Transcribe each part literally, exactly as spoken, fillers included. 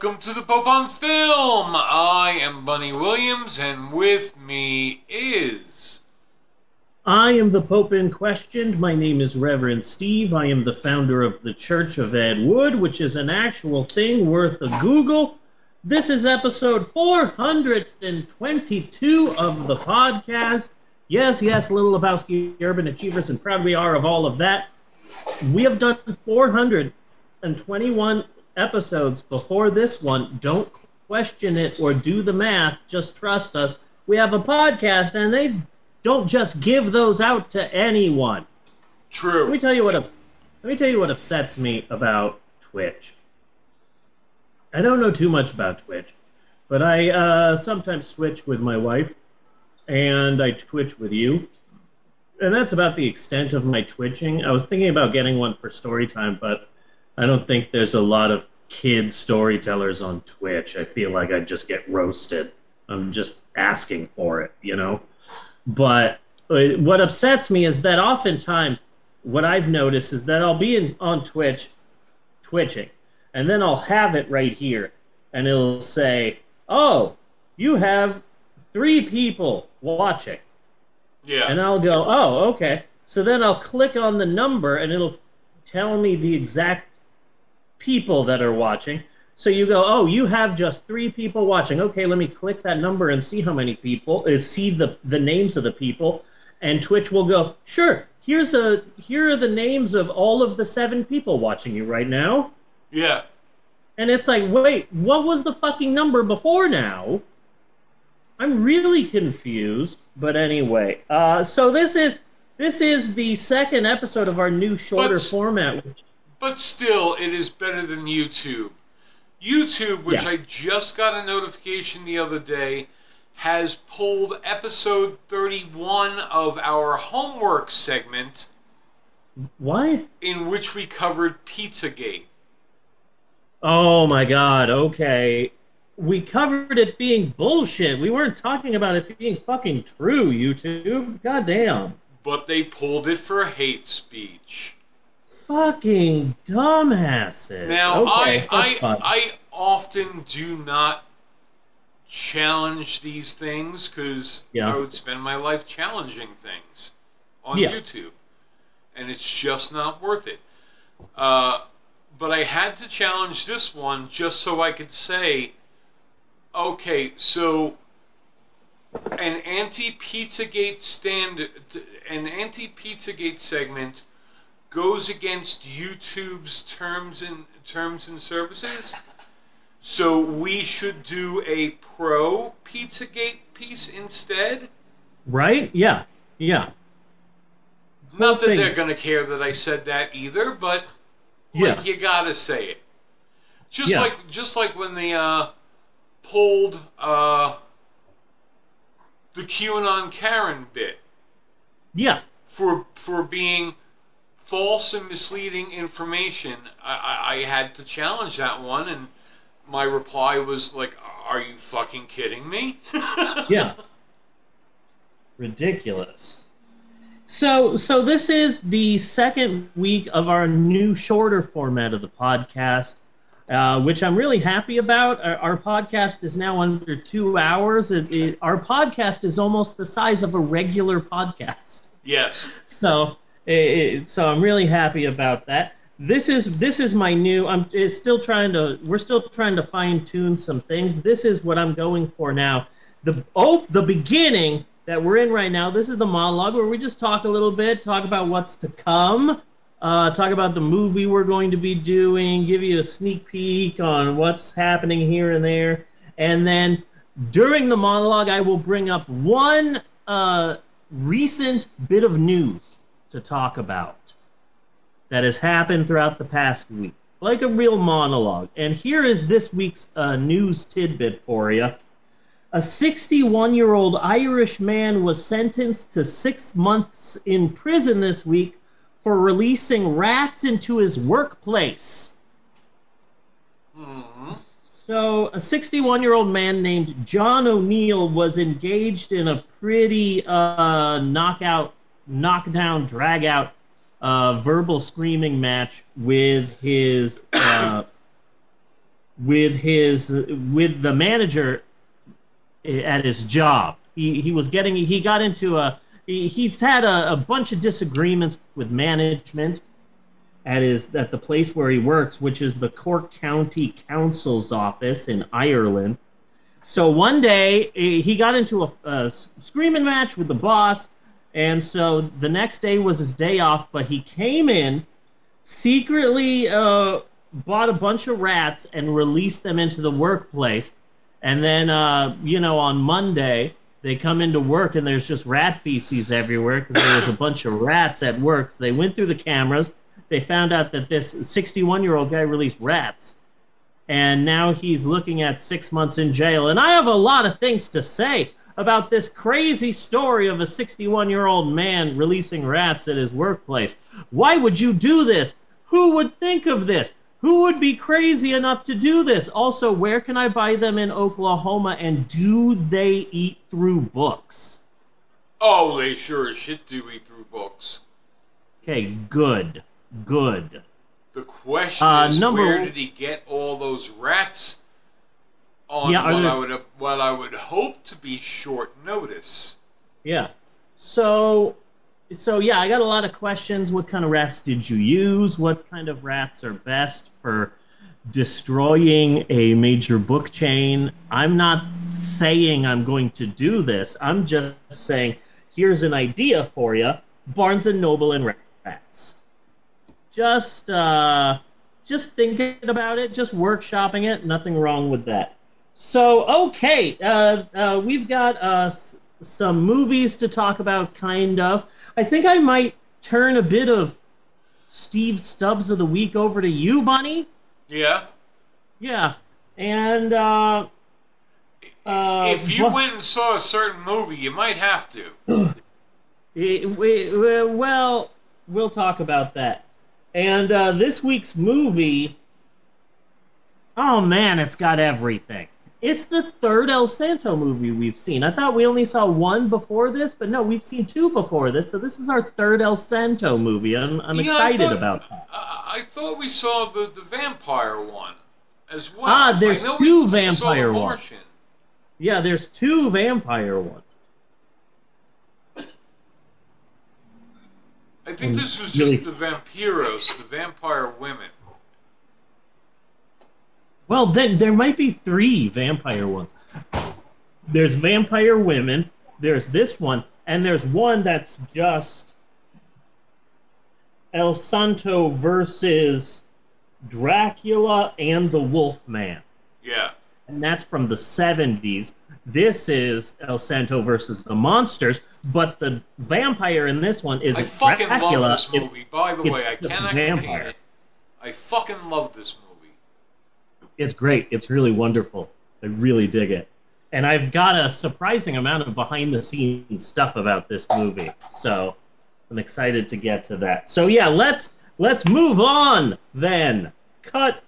Welcome to the Pope on Film! I am Bunny Williams, and with me is... I am the Pope in question. My name is Reverend Steve. I am the founder of the Church of Ed Wood, which is an actual thing worth a Google. This is episode four hundred twenty-two of the podcast. Yes, yes, little Lebowski Urban Achievers, and proud we are of all of that. We have done four hundred twenty-one episodes before this one. Don't question it or do the math. Just trust us. We have a podcast, and they don't just give those out to anyone. True. Let me tell you what. Let me tell you what upsets me about Twitch. I don't know too much about Twitch, but I uh, sometimes Twitch with my wife, and I Twitch with you, and that's about the extent of my Twitching. I was thinking about getting one for story time, but I don't think there's a lot of kid storytellers on Twitch. I feel like I just get roasted. I'm just asking for it, you know? But what upsets me is that oftentimes what I've noticed is that I'll be in, on Twitch, twitching, and then I'll have it right here, and it'll say, oh, you have three people watching. Yeah. And I'll go, oh, okay. So then I'll click on the number, and it'll tell me the exact people that are watching. So you go, oh, you have just three people watching. Okay, let me click that number and see how many people, uh, see the, the names of the people, and Twitch will go, sure, here's a, here are the names of all of the seven people watching you right now. Yeah. And it's like, wait, what was the fucking number before now? I'm really confused, but anyway. Uh, so this is, this is the second episode of our new shorter but, format, which But still, it is better than YouTube. YouTube, which yeah. I just got a notification the other day, has pulled episode thirty-one of our homework segment. Why? In which we covered Pizzagate. Oh my god, okay. We covered it being bullshit. We weren't talking about it being fucking true, YouTube. Goddamn. But they pulled it for hate speech. Fucking dumbasses. Now, okay, I, I, I often do not challenge these things because yeah. I would spend my life challenging things on yeah. YouTube. And it's just not worth it. Uh, but I had to challenge this one just so I could say, okay, so an anti-Pizzagate stand, an anti-Pizzagate segment goes against YouTube's terms and terms and services, so we should do a pro Pizzagate piece instead. Right? Yeah, yeah. Not that they're gonna care that I said that either, but like yeah. you gotta say it. Just yeah. like just like when they uh, pulled uh, the QAnon Karen bit. Yeah. For for being false and misleading information. I, I, I had to challenge that one, and my reply was like, are you fucking kidding me? Yeah. Ridiculous. So, so this is the second week of our new shorter format of the podcast, uh, which I'm really happy about. Our, our podcast is now under two hours. It, it, our podcast is almost the size of a regular podcast. Yes. So... It, so I'm really happy about that. This is this is my new. I'm it's still trying to. We're still trying to fine tune some things. This is what I'm going for now. The oh the beginning that we're in right now. This is the monologue where we just talk a little bit, talk about what's to come, uh, talk about the movie we're going to be doing, give you a sneak peek on what's happening here and there, and then during the monologue I will bring up one uh, recent bit of news to talk about that has happened throughout the past week, like a real monologue. And here is this week's uh, news tidbit for you. A sixty-one-year-old Irish man was sentenced to six months in prison this week for releasing rats into his workplace. Aww. So a sixty-one-year-old man named John O'Neill was engaged in a pretty uh, knockout knockdown, drag out, uh, verbal screaming match with his uh, with his with the manager at his job. He he was getting he got into a he, he's had a, a bunch of disagreements with management at his at the place where he works, which is the Cork County Council's office in Ireland. So one day he got into a, a screaming match with the boss, and so the next day was his day off. But he came in secretly, uh, bought a bunch of rats and released them into the workplace. And then, uh, you know, on Monday, they come into work and there's just rat feces everywhere because there was a bunch of rats at work. So they went through the cameras. They found out that this sixty-one-year-old guy released rats. And now he's looking at six months in jail. And I have a lot of things to say about this crazy story of a sixty-one-year-old man releasing rats at his workplace. Why would you do this? Who would think of this? Who would be crazy enough to do this? Also, where can I buy them in Oklahoma, and do they eat through books? Oh, they sure as shit do eat through books. Okay, good. Good. The question uh, is, number... where did he get all those rats on yeah, what, I would, what I would hope to be short notice? Yeah. So... So, yeah, I got a lot of questions. What kind of rats did you use? What kind of rats are best for destroying a major book chain? I'm not saying I'm going to do this. I'm just saying, here's an idea for you. Barnes and Noble and rats. Just, uh, just thinking about it. Just workshopping it. Nothing wrong with that. So, okay. Uh, uh, we've got... Uh, some movies to talk about, kind of. I think I might turn a bit of Steve Stubbs of the Week over to you, Bunny. Yeah. Yeah. And, uh... uh if you went and saw a certain movie, you might have to. it, we, we, well, we'll talk about that. And uh, this week's movie... Oh, man, it's got everything. It's the third El Santo movie we've seen. I thought we only saw one before this, but no, we've seen two before this, so this is our third El Santo movie. I'm, I'm yeah, excited I thought, about that. I thought we saw the, the vampire one as well. Ah, there's I know two we vampire saw ones. Yeah, there's two vampire ones. I think and this was really... just the vampiros, the vampire women. Well, then there might be three vampire ones. There's vampire women, there's this one, and there's one that's just El Santo versus Dracula and the Wolfman. Yeah. And that's from the seventies. This is El Santo versus the Monsters, but the vampire in this one is Dracula. I fucking Dracula. love this movie. It, By the way, I cannot contain it. I fucking love this movie. It's great. It's really wonderful. I really dig it. And I've got a surprising amount of behind-the-scenes stuff about this movie. So I'm excited to get to that. So yeah, let's let's move on then. Cut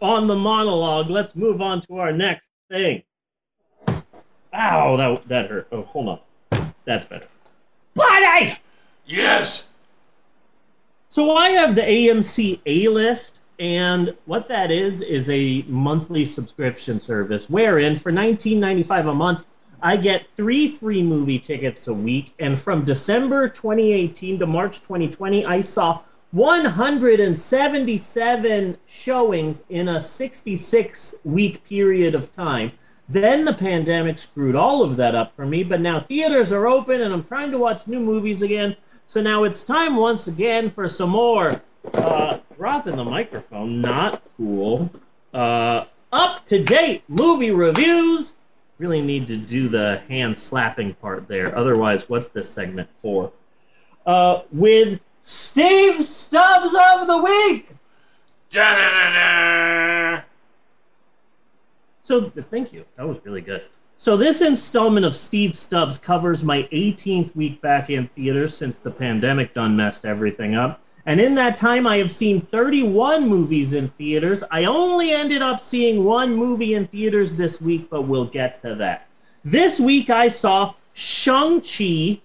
on the monologue. Let's move on to our next thing. Ow, that, that hurt. Oh, hold on. That's better. Buddy! Yes! So I have the A M C A-list. And what that is, is a monthly subscription service wherein for nineteen ninety-five a month, I get three free movie tickets a week. And from December twenty eighteen to March twenty twenty, I saw one hundred seventy-seven showings in a sixty-six week period of time. Then the pandemic screwed all of that up for me, but now theaters are open and I'm trying to watch new movies again. So now it's time once again for some more... Uh, drop in the microphone, not cool. Uh, up-to-date movie reviews. Really need to do the hand-slapping part there. Otherwise, what's this segment for? Uh, with Steve Stubbs of the Week! Da-da-da-da. So, thank you. That was really good. So this installment of Steve Stubbs covers my eighteenth week back in theater since the pandemic done messed everything up. And in that time, I have seen thirty-one movies in theaters. I only ended up seeing one movie in theaters this week, but we'll get to that. This week, I saw Shang-Chi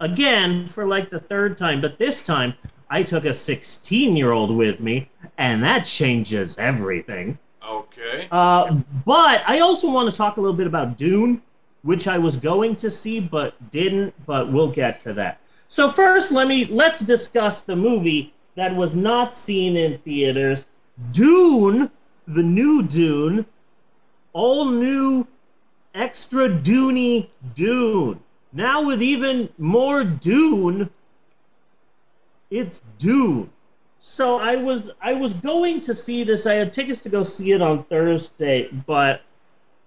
again for like the third time. But this time, I took a sixteen-year-old with me, and that changes everything. Okay. Uh, but I also want to talk a little bit about Dune, which I was going to see but didn't, but we'll get to that. So first, let me, let's discuss the movie that was not seen in theaters, Dune, the new Dune, all new, extra Dune-y Dune. Now with even more Dune, it's Dune. So I was I was going to see this. I had tickets to go see it on Thursday, but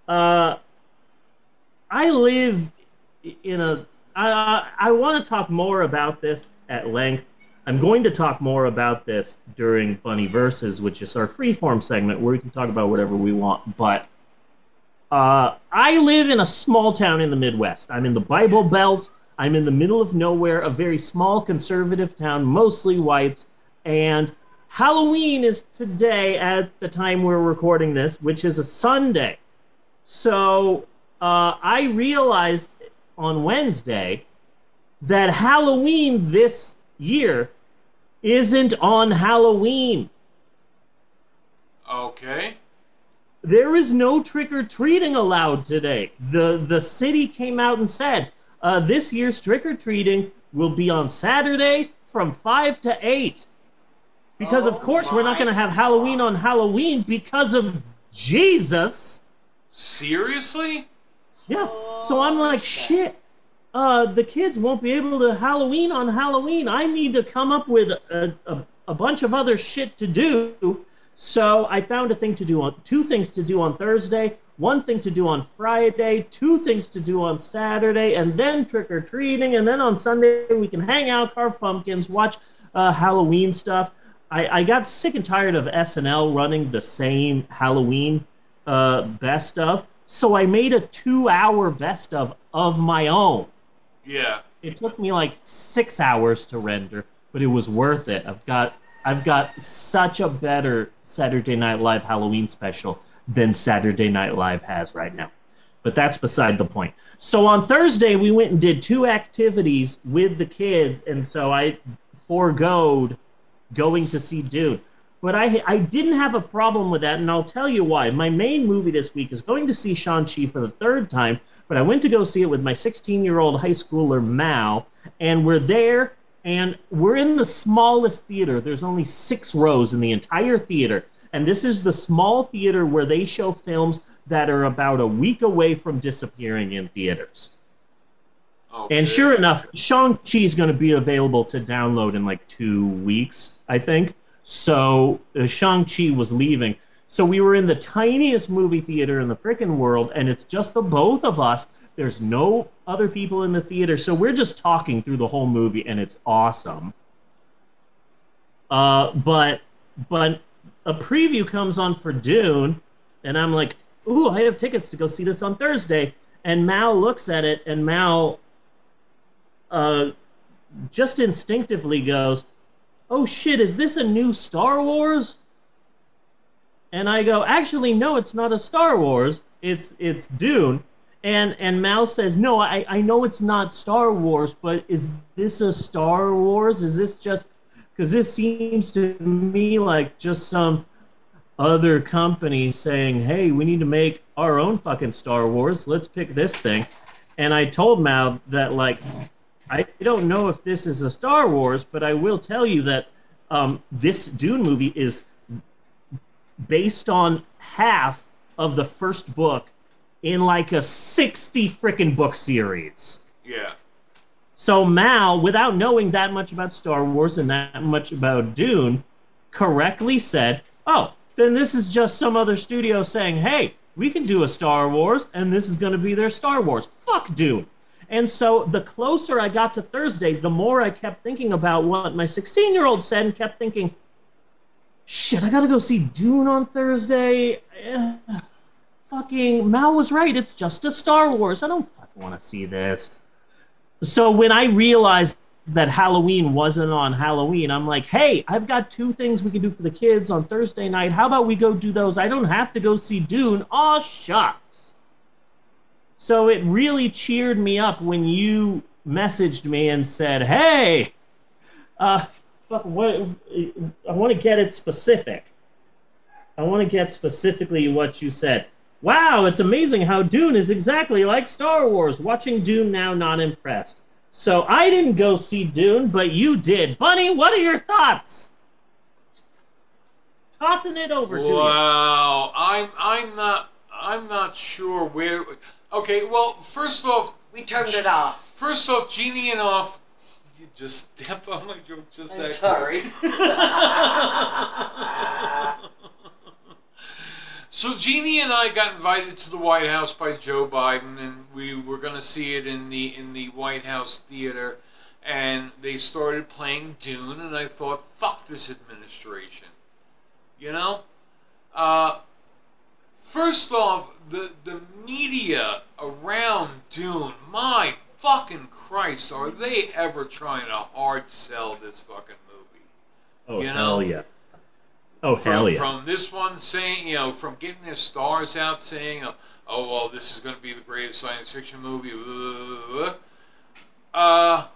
uh, I live in a. I, I want to talk more about this at length. I'm going to talk more about this during Bunny Versus, which is our freeform segment where we can talk about whatever we want. But uh, I live in a small town in the Midwest. I'm in the Bible Belt. I'm in the middle of nowhere, a very small conservative town, mostly whites. And Halloween is today at the time we're recording this, which is a Sunday. So uh, I realized on Wednesday that Halloween this year isn't on Halloween. Okay. There is no trick-or-treating allowed today. The, the city came out and said, uh, this year's trick-or-treating will be on Saturday from five to eight. Because, oh, of course, we're not going to have Halloween God. on Halloween because of Jesus. Seriously? Yeah. Oh, so I'm like, shit, uh, the kids won't be able to Halloween on Halloween. I need to come up with a, a, a bunch of other shit to do. So I found a thing to do, on two things to do on Thursday, one thing to do on Friday, two things to do on Saturday, and then trick-or-treating. And then on Sunday, we can hang out, carve pumpkins, watch uh, Halloween stuff. I, I got sick and tired of S N L running the same Halloween uh, best of, so I made a two-hour best of of my own. Yeah. It took me like six hours to render, but it was worth it. I've got I've got such a better Saturday Night Live Halloween special than Saturday Night Live has right now. But that's beside the point. So on Thursday, we went and did two activities with the kids, and so I foregoed going to see Dune. But I I didn't have a problem with that, and I'll tell you why. My main movie this week is going to see Shang-Chi for the third time, but I went to go see it with my sixteen-year-old high schooler, Mal, and we're there, and we're in the smallest theater. There's only six rows in the entire theater, and this is the small theater where they show films that are about a week away from disappearing in theaters. Okay. And sure enough, Shang-Chi is going to be available to download in like two weeks, I think. So uh, Shang-Chi was leaving. So we were in the tiniest movie theater in the frickin' world, and it's just the both of us. There's no other people in the theater. So we're just talking through the whole movie, and it's awesome. Uh, but, but a preview comes on for Dune, and I'm like, ooh, I have tickets to go see this on Thursday. And Mal looks at it, and Mal... Uh, just instinctively goes, oh shit, is this a new Star Wars? And I go, actually, no, it's not a Star Wars. It's it's Dune. And and Mal says, no, I, I know it's not Star Wars, but is this a Star Wars? Is this just... Because this seems to me like just some other company saying, hey, we need to make our own fucking Star Wars. Let's pick this thing. And I told Mal that, like... I don't know if this is a Star Wars, but I will tell you that um, this Dune movie is based on half of the first book in like a sixty frickin' book series. Yeah. So Mal, without knowing that much about Star Wars and that much about Dune, correctly said, oh, then this is just some other studio saying, hey, we can do a Star Wars, and this is going to be their Star Wars. Fuck Dune. And so the closer I got to Thursday, the more I kept thinking about what my sixteen-year-old said and kept thinking, shit, I gotta go see Dune on Thursday. Eh, fucking, Mal was right. It's just a Star Wars. I don't fucking want to see this. So when I realized that Halloween wasn't on Halloween, I'm like, hey, I've got two things we can do for the kids on Thursday night. How about we go do those? I don't have to go see Dune. Aw, shucks. So it really cheered me up when you messaged me and said, hey, uh, fuck, what, I want to get it specific. I want to get specifically what you said. Wow, it's amazing how Dune is exactly like Star Wars. Watching Dune now, not impressed. So I didn't go see Dune, but you did. Bunny, what are your thoughts? Tossing it over to you. Wow, I'm I'm not I'm not sure where. Okay, well, first off, we turned it off. First off, Jeannie and off. You just stamped on my joke. Just I'm that sorry. So Jeannie and I got invited to the White House by Joe Biden, and we were going to see it in the in the White House theater. And they started playing Dune, and I thought, "Fuck this administration," you know. Uh, first off, the the media around Dune, my fucking Christ, are they ever trying to hard sell this fucking movie? Oh, you know? Hell yeah. Oh, from, hell yeah. From this one saying, you know, from getting their stars out saying, oh, well, this is going to be the greatest science fiction movie. Uh,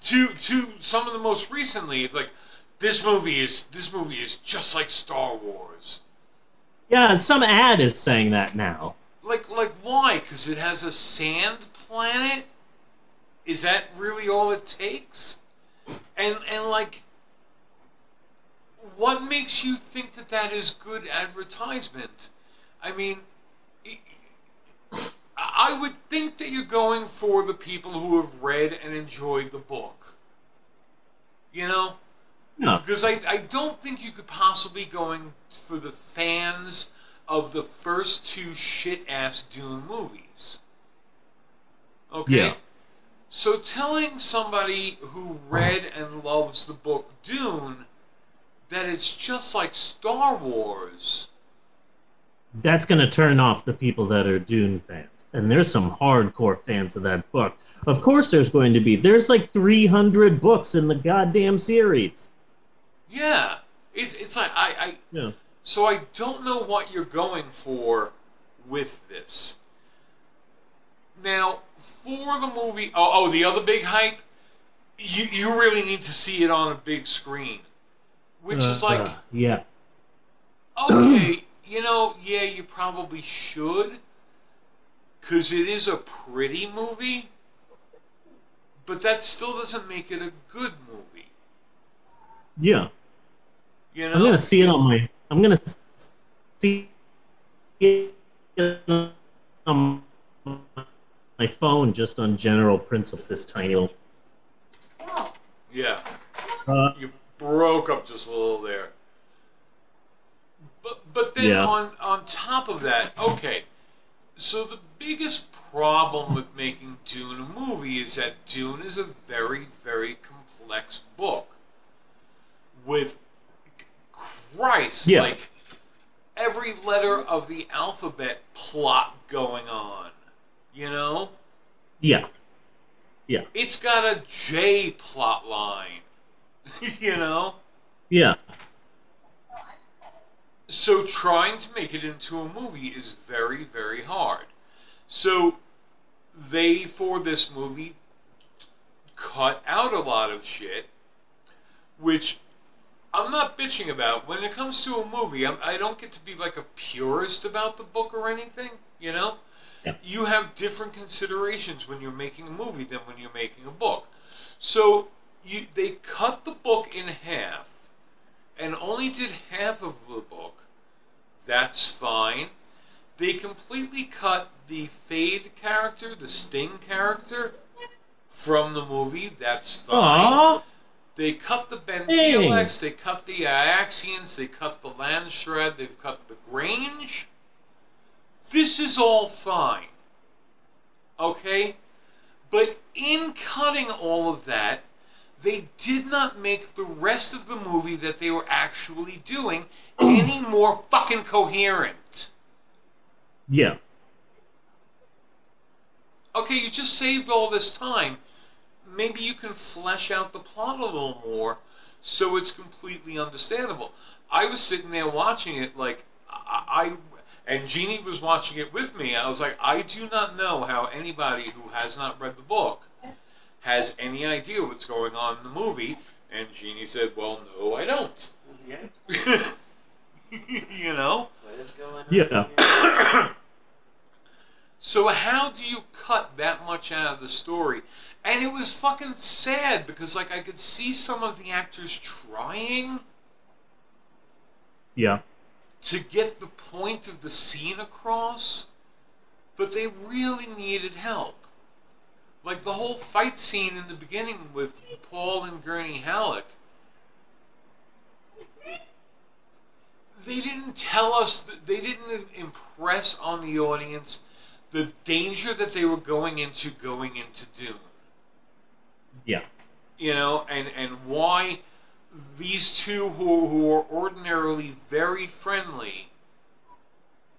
to to some of the most recently, it's like, this movie is this movie is just like Star Wars. Yeah, and some ad is saying that now. Like, like why? Because it has a sand planet? Is that really all it takes? And, and like... what makes you think that that is good advertisement? I mean, I would think that you're going for the people who have read and enjoyed the book. You know? No. Because I, I don't think you could possibly be going for the fans of the first two shit-ass Dune movies. Okay? Yeah. So telling somebody who read and loves the book Dune that it's just like Star Wars. That's going to turn off the people that are Dune fans. And there's some hardcore fans of that book. Of course there's going to be. There's like three hundred books in the goddamn series. Yeah. It's, it's like, I... I yeah. So I don't know what you're going for with this. Now, for the movie... Oh, oh the other big hype? You, you really need to see it on a big screen. Which uh, is like, uh, yeah. Okay, you know, yeah, you probably should, because it is a pretty movie, but that still doesn't make it a good movie. Yeah. You know, I'm gonna see it on my. I'm gonna see it on my phone just on general principle. This tiny little. Yeah. Uh, you broke up just a little there. But but then yeah. on, on top of that, okay, so the biggest problem with making Dune a movie is that Dune is a very, very complex book. With Christ, yeah. like, every letter of the alphabet plot going on. You know? Yeah. Yeah. It's got a J plot line. You know? Yeah. So trying to make it into a movie is very, very hard. So they, for this movie, cut out a lot of shit, which I'm not bitching about. When it comes to a movie, I'm, I don't get to be like a purist about the book or anything, you know? Yeah. You have different considerations when you're making a movie than when you're making a book. So... You, they cut the book in half and only did half of the book. That's fine. They completely cut the Fade character, the Sting character, from the movie. That's fine. Aww. They cut the Bendelex, they cut the Iaxians, they cut the Landshred, they've cut the Grange. This is all fine. Okay? But in cutting all of that, they did not make the rest of the movie that they were actually doing any more fucking coherent. Yeah. Okay, you just saved all this time. Maybe you can flesh out the plot a little more so it's completely understandable. I was sitting there watching it like, I, I and Jeannie was watching it with me. I was like, I do not know how anybody who has not read the book has any idea what's going on in the movie, and Jeannie said, well, no, I don't. Yeah. You know? What is going on? Yeah. So how do you cut that much out of the story? And it was fucking sad because, like, I could see some of the actors trying. Yeah. To get the point of the scene across, but they really needed help. Like the whole fight scene in the beginning with Paul and Gurney Halleck. They didn't tell us, they didn't impress on the audience the danger that they were going into going into Dune. Yeah. You know, and, and why these two who, who are ordinarily very friendly,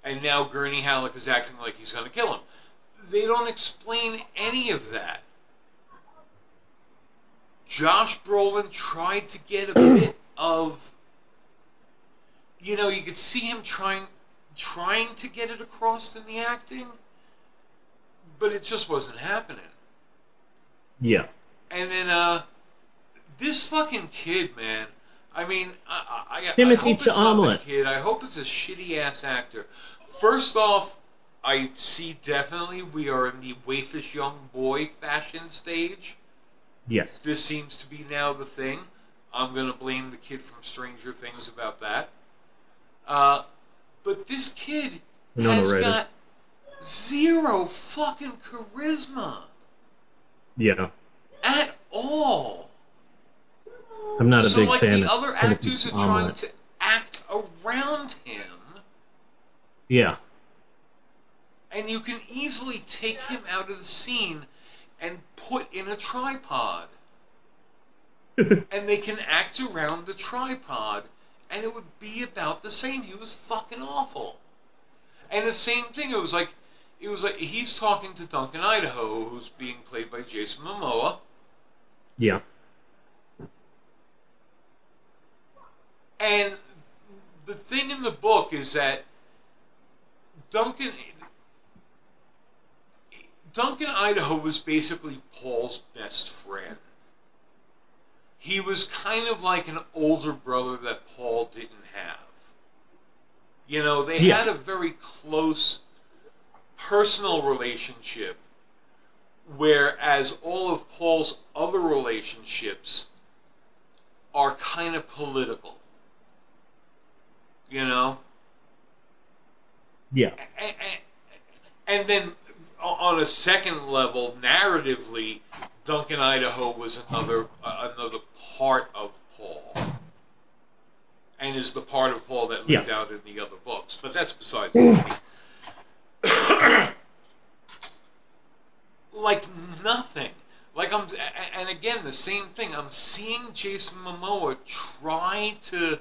and now Gurney Halleck is acting like he's going to kill him. They don't explain any of that. Josh Brolin tried to get a bit of... You know, you could see him trying trying to get it across in the acting, but it just wasn't happening. Yeah. And then, uh... this fucking kid, man. I mean, I, I, I hope it's not a kid. I hope it's a shitty-ass actor. First off, I see definitely we are in the waifish young boy fashion stage. Yes. This seems to be now the thing. I'm going to blame the kid from Stranger Things about that. Uh, but this kid has got zero fucking charisma. Yeah. At all. I'm not a big fan. So, like, the other actors are trying to act around him. Yeah. And you can easily take him out of the scene and put in a tripod. And they can act around the tripod, and it would be about the same. He was fucking awful. And the same thing, it was like, it was like he's talking to Duncan Idaho, who's being played by Jason Momoa. Yeah. And the thing in the book is that Duncan Duncan Idaho was basically Paul's best friend. He was kind of like an older brother that Paul didn't have. You know, they yeah. had a very close personal relationship, whereas all of Paul's other relationships are kind of political. You know? Yeah. And, and, and then, on a second level, narratively, Duncan Idaho was another uh, another part of Paul. And is the part of Paul that lived yeah. out in the other books. But that's besides the point. Like nothing. Like I'm, and again, the same thing. I'm seeing Jason Momoa try to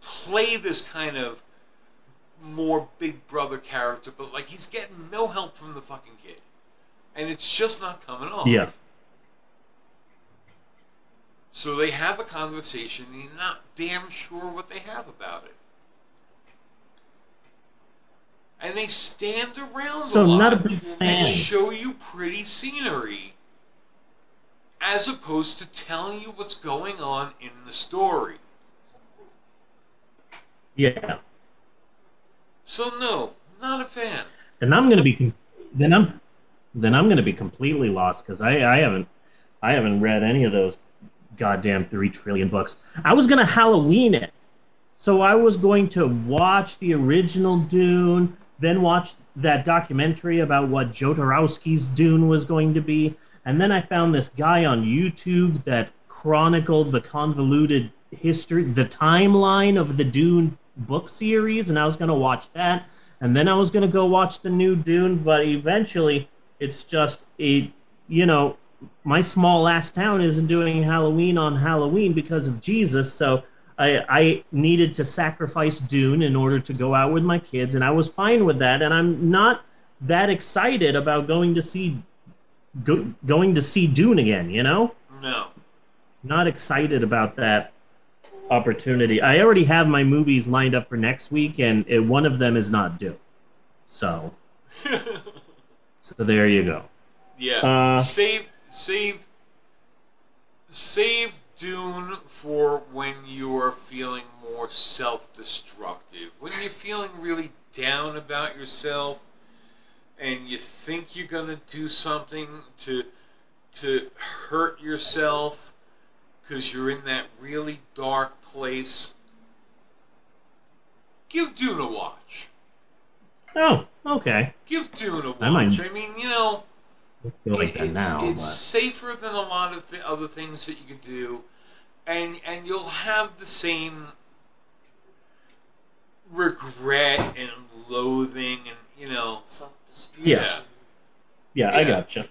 play this kind of more big brother character, but like he's getting no help from the fucking kid, and it's just not coming off. Yeah. So they have a conversation, and you're not damn sure what they have about it, and they stand around so a lot not a big fan. And show you pretty scenery, as opposed to telling you what's going on in the story. Yeah. So no, not a fan. And I'm gonna be then I'm then I'm gonna be completely lost because I, I haven't I haven't read any of those goddamn three trillion books. I was gonna Halloween it, so I was going to watch the original Dune, then watch that documentary about what Jodorowsky's Dune was going to be, and then I found this guy on YouTube that chronicled the convoluted history, the timeline of the Dune book series, and I was going to watch that, and then I was going to go watch the new Dune, but eventually it's just a, you know, my small ass town isn't doing Halloween on Halloween because of Jesus, so I, I needed to sacrifice Dune in order to go out with my kids, and I was fine with that, and I'm not that excited about going to see go, going to see Dune again, you know? No. Not excited about that opportunity. I already have my movies lined up for next week, and it, one of them is not due. So, so there you go. Yeah, uh, save, save, save Dune for when you're feeling more self-destructive. When you're feeling really down about yourself and you think you're going to do something to, to hurt yourself because you're in that really dark place, give Dune a watch. Oh, okay. Give Dune a watch. I, might... I mean, you know... Like that it's now, it's safer than a lot of the other things that you can do, and and you'll have the same regret and loathing and, you know, self-destruction. Yeah. yeah, yeah, I gotcha.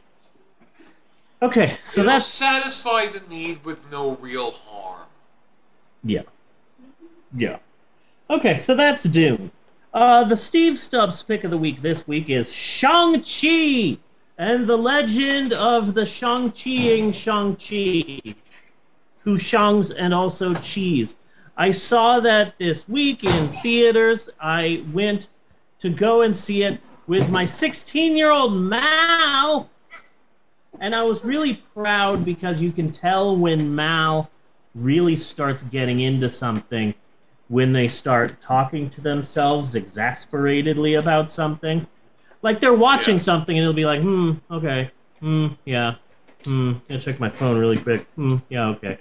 Okay, so it'll that's satisfy the need with no real harm. Yeah, yeah. Okay, so that's Dune. Uh, the Steve Stubbs pick of the week this week is Shang-Chi and the Legend of the Shang-Chi-ing Shang-Chi, who Shangs and also Cheese. I saw that this week in theaters. I went to go and see it with my sixteen-year-old Mal, and I was really proud because you can tell when Mal really starts getting into something when they start talking to themselves exasperatedly about something. Like, they're watching yeah. something, and it'll be like, hmm, okay, hmm, yeah, hmm, gotta check my phone really quick, hmm, yeah, okay.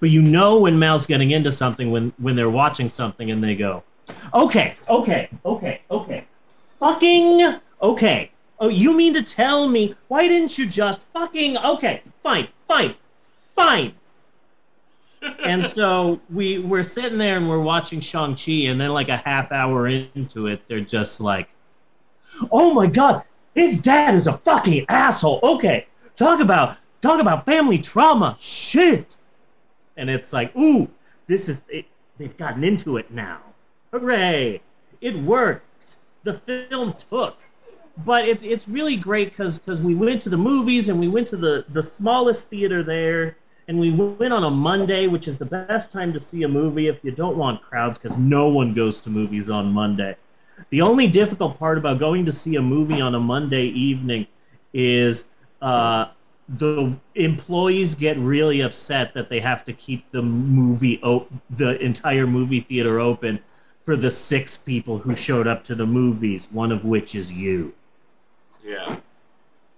But you know when Mal's getting into something when, when they're watching something and they go, okay, okay, okay, okay, fucking okay. Oh, you mean to tell me, why didn't you just fucking, okay, fine, fine, fine. And so we, we're sitting there and we're watching Shang-Chi, and then like a half hour into it, they're just like, oh my God, his dad is a fucking asshole. Okay, talk about talk about family trauma, shit. And it's like, ooh, this is it. They've gotten into it now. Hooray! It worked. The film took. But it's it's really great because because we went to the movies and we went to the the smallest theater there, and we went on a Monday, which is the best time to see a movie if you don't want crowds because no one goes to movies on Monday. The only difficult part about going to see a movie on a Monday evening is uh, the employees get really upset that they have to keep the movie op the entire movie theater open for the six people who showed up to the movies, one of which is you. Yeah.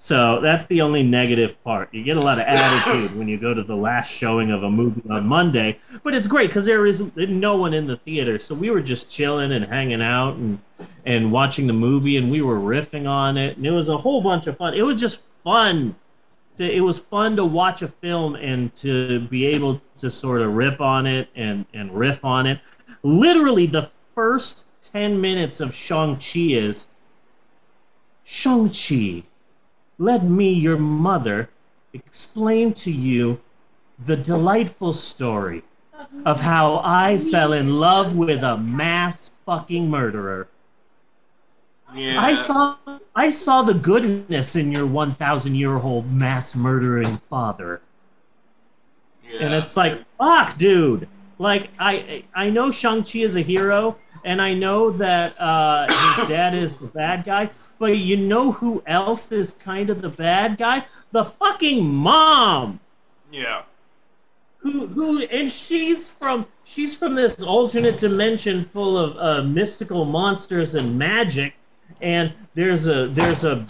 So that's the only negative part. You get a lot of attitude when you go to the last showing of a movie on Monday, but it's great because there is no one in the theater. So we were just chilling and hanging out and, and watching the movie, and we were riffing on it, and it was a whole bunch of fun. It was just fun. To, it was fun to watch a film and to be able to sort of rip on it and, and riff on it. Literally the first ten minutes of Shang-Chi is, Shang-Chi, let me, your mother, explain to you the delightful story of how I fell in love with a mass fucking murderer. Yeah. I saw, I saw the goodness in your one thousand year old mass murdering father. Yeah. And it's like, fuck, dude. Like, I, I know Shang-Chi is a hero, and I know that uh, his dad is the bad guy, but you know who else is kind of the bad guy? The fucking mom. Yeah. Who who and she's from she's from this alternate dimension full of uh, mystical monsters and magic, and there's a there's a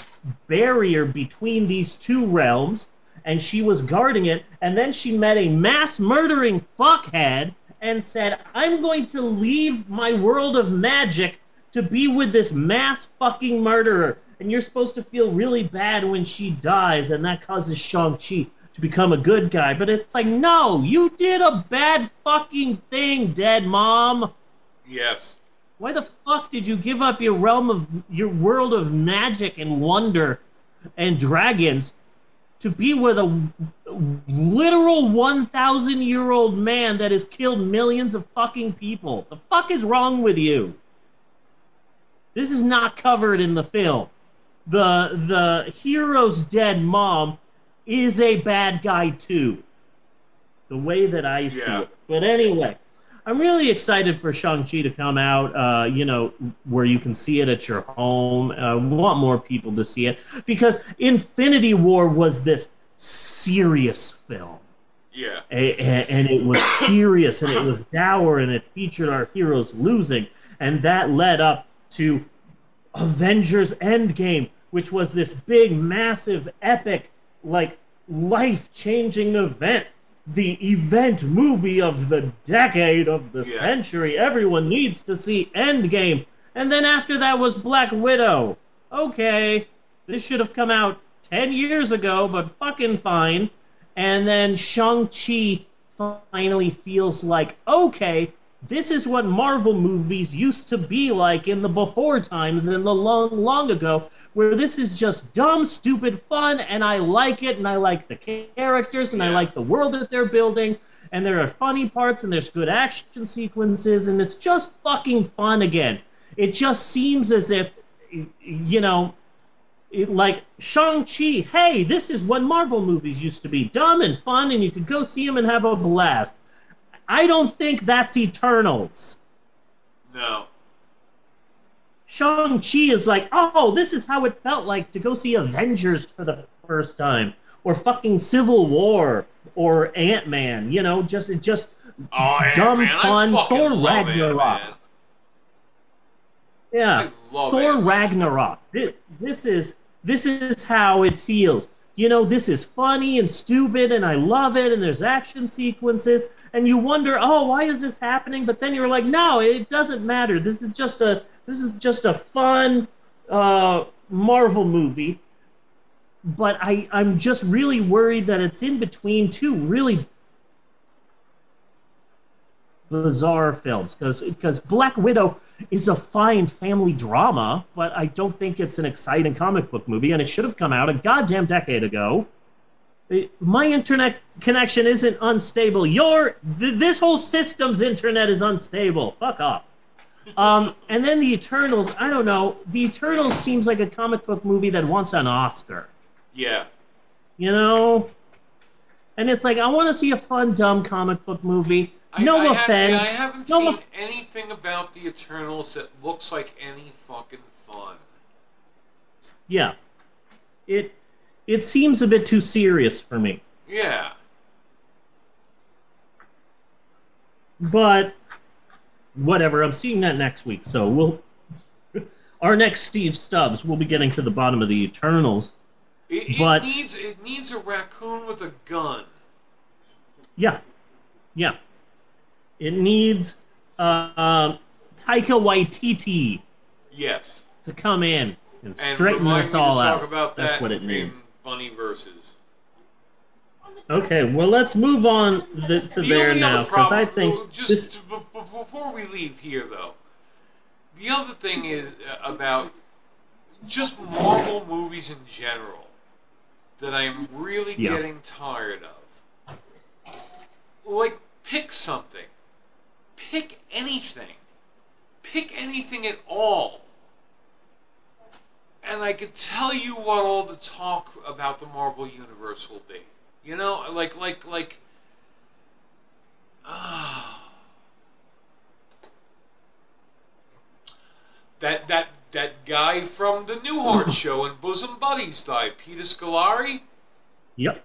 barrier between these two realms, and she was guarding it, and then she met a mass murdering fuckhead and said, "I'm going to leave my world of magic to be with this mass fucking murderer, and you're supposed to feel really bad when she dies," and that causes Shang-Chi to become a good guy. But it's like, no, you did a bad fucking thing, dead mom. Yes. Why the fuck did you give up your realm of your world of magic and wonder and dragons to be with a literal one thousand year old man that has killed millions of fucking people? The fuck is wrong with you? This is not covered in the film. The the hero's dead mom is a bad guy too, the way that I yeah. see it. But anyway, I'm really excited for Shang-Chi to come out, uh, you know, where you can see it at your home. I want more people to see it because Infinity War was this serious film. Yeah. And, and it was serious, and it was dour, and it featured our heroes losing. And that led up to Avengers Endgame, which was this big, massive, epic, like, life-changing event. The event movie of the decade, of the yeah. century. Everyone needs to see Endgame. And then after that was Black Widow. Okay, this should have come out ten years ago, but fucking fine. And then Shang-Chi finally feels like, okay, this is what Marvel movies used to be like in the before times, in the long, long ago, where this is just dumb, stupid fun, and I like it, and I like the characters, and I like the world that they're building, and there are funny parts, and there's good action sequences, and it's just fucking fun again. It just seems as if, you know... It, like Shang-Chi, hey, this is what Marvel movies used to be. Dumb and fun, and you could go see them and have a blast. I don't think that's Eternals. No. Shang-Chi is like, oh, this is how it felt like to go see Avengers for the first time. Or fucking Civil War. Or Ant-Man. You know, just, just oh, dumb fun. Thor Ragnarok. Yeah, Thor Ragnarok. This, this is this is how it feels. You know, this is funny and stupid, and I love it. And there's action sequences, and you wonder, oh, why is this happening? But then you're like, no, it doesn't matter. This is just a this is just a fun uh, Marvel movie. But I I'm just really worried that it's in between two really bizarre films, because because Black Widow is a fine family drama, but I don't think it's an exciting comic book movie, and it should have come out a goddamn decade ago. It, my internet connection isn't unstable. Your th this whole system's internet is unstable. Fuck off. Um, and then the Eternals. I don't know. The Eternals seems like a comic book movie that wants an Oscar. Yeah. You know. And it's like, I want to see a fun, dumb comic book movie. I, no I offense. Have, I haven't no seen anything about the Eternals that looks like any fucking fun. Yeah. It it seems a bit too serious for me. Yeah. But whatever, I'm seeing that next week, so we'll our next Steve Stubbs will be getting to the bottom of the Eternals. It, it but needs it needs a raccoon with a gun. Yeah. Yeah. It needs uh, uh, Taika Waititi, yes, to come in and straighten and us all out. About that That's what it needs. Bunny versus. Okay, well, let's move on to the there now, because I think just this... to, before we leave here, though, the other thing is about just Marvel movies in general that I'm really yeah. getting tired of. Like, pick something. Pick anything. Pick anything at all. And I could tell you what all the talk about the Marvel Universe will be. You know, like, like, like... Uh, that, that, that guy from the Newhart show and Bosom Buddies died, Peter Scolari? Yep.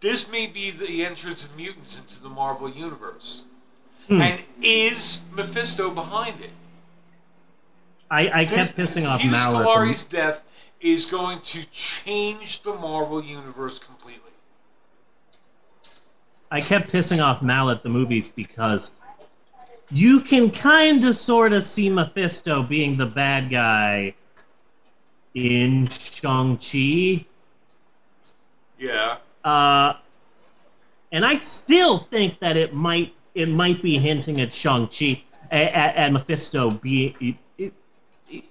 This may be the entrance of mutants into the Marvel Universe. Mm. And is Mephisto behind it? I, I kept pissing off Hugh Mallard. Scolari's death is going to change the Marvel Universe completely. I kept pissing off Mal at the movies because you can kind of sort of see Mephisto being the bad guy in Shang-Chi. Yeah. Uh, and I still think that it might it might be hinting at Shang-Chi at, at Mephisto being it, it, it,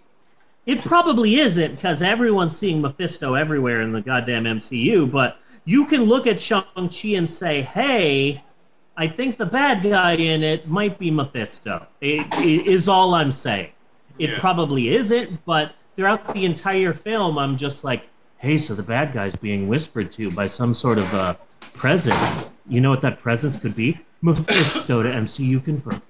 it probably isn't, because everyone's seeing Mephisto everywhere in the goddamn M C U, but you can look at Shang-Chi and say, hey, I think the bad guy in it might be Mephisto. It, it is all I'm saying. It yeah. probably isn't, but throughout the entire film I'm just like, hey, so the bad guy's being whispered to by some sort of uh, presence. You know what that presence could be? Mephisto to M C U confirmed.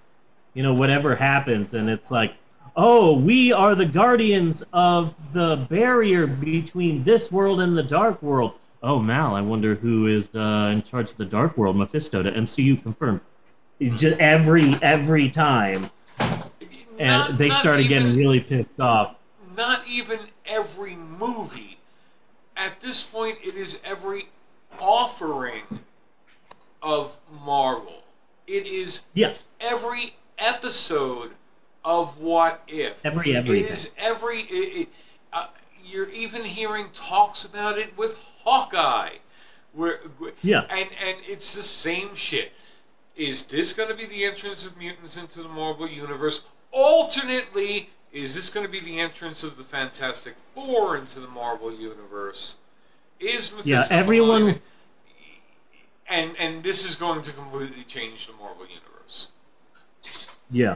You know, whatever happens, and it's like, oh, we are the guardians of the barrier between this world and the dark world. oh, Mal, I wonder who is uh, in charge of the Dark World, Mephisto to M C U confirmed. Just every every time, and not, they not started even, getting really pissed off. Not even every movie. At this point, it is every offering of Marvel. It is yes. every episode of What If. Every everything. It is every. It, it, uh, you're even hearing talks about it with Hawkeye. Where, yeah. And and it's the same shit. Is this going to be the entrance of mutants into the Marvel Universe? Alternately, is this going to be the entrance of the Fantastic Four into the Marvel Universe? Is Mephisto yeah, everyone, alive? and and this is going to completely change the Marvel Universe. Yeah,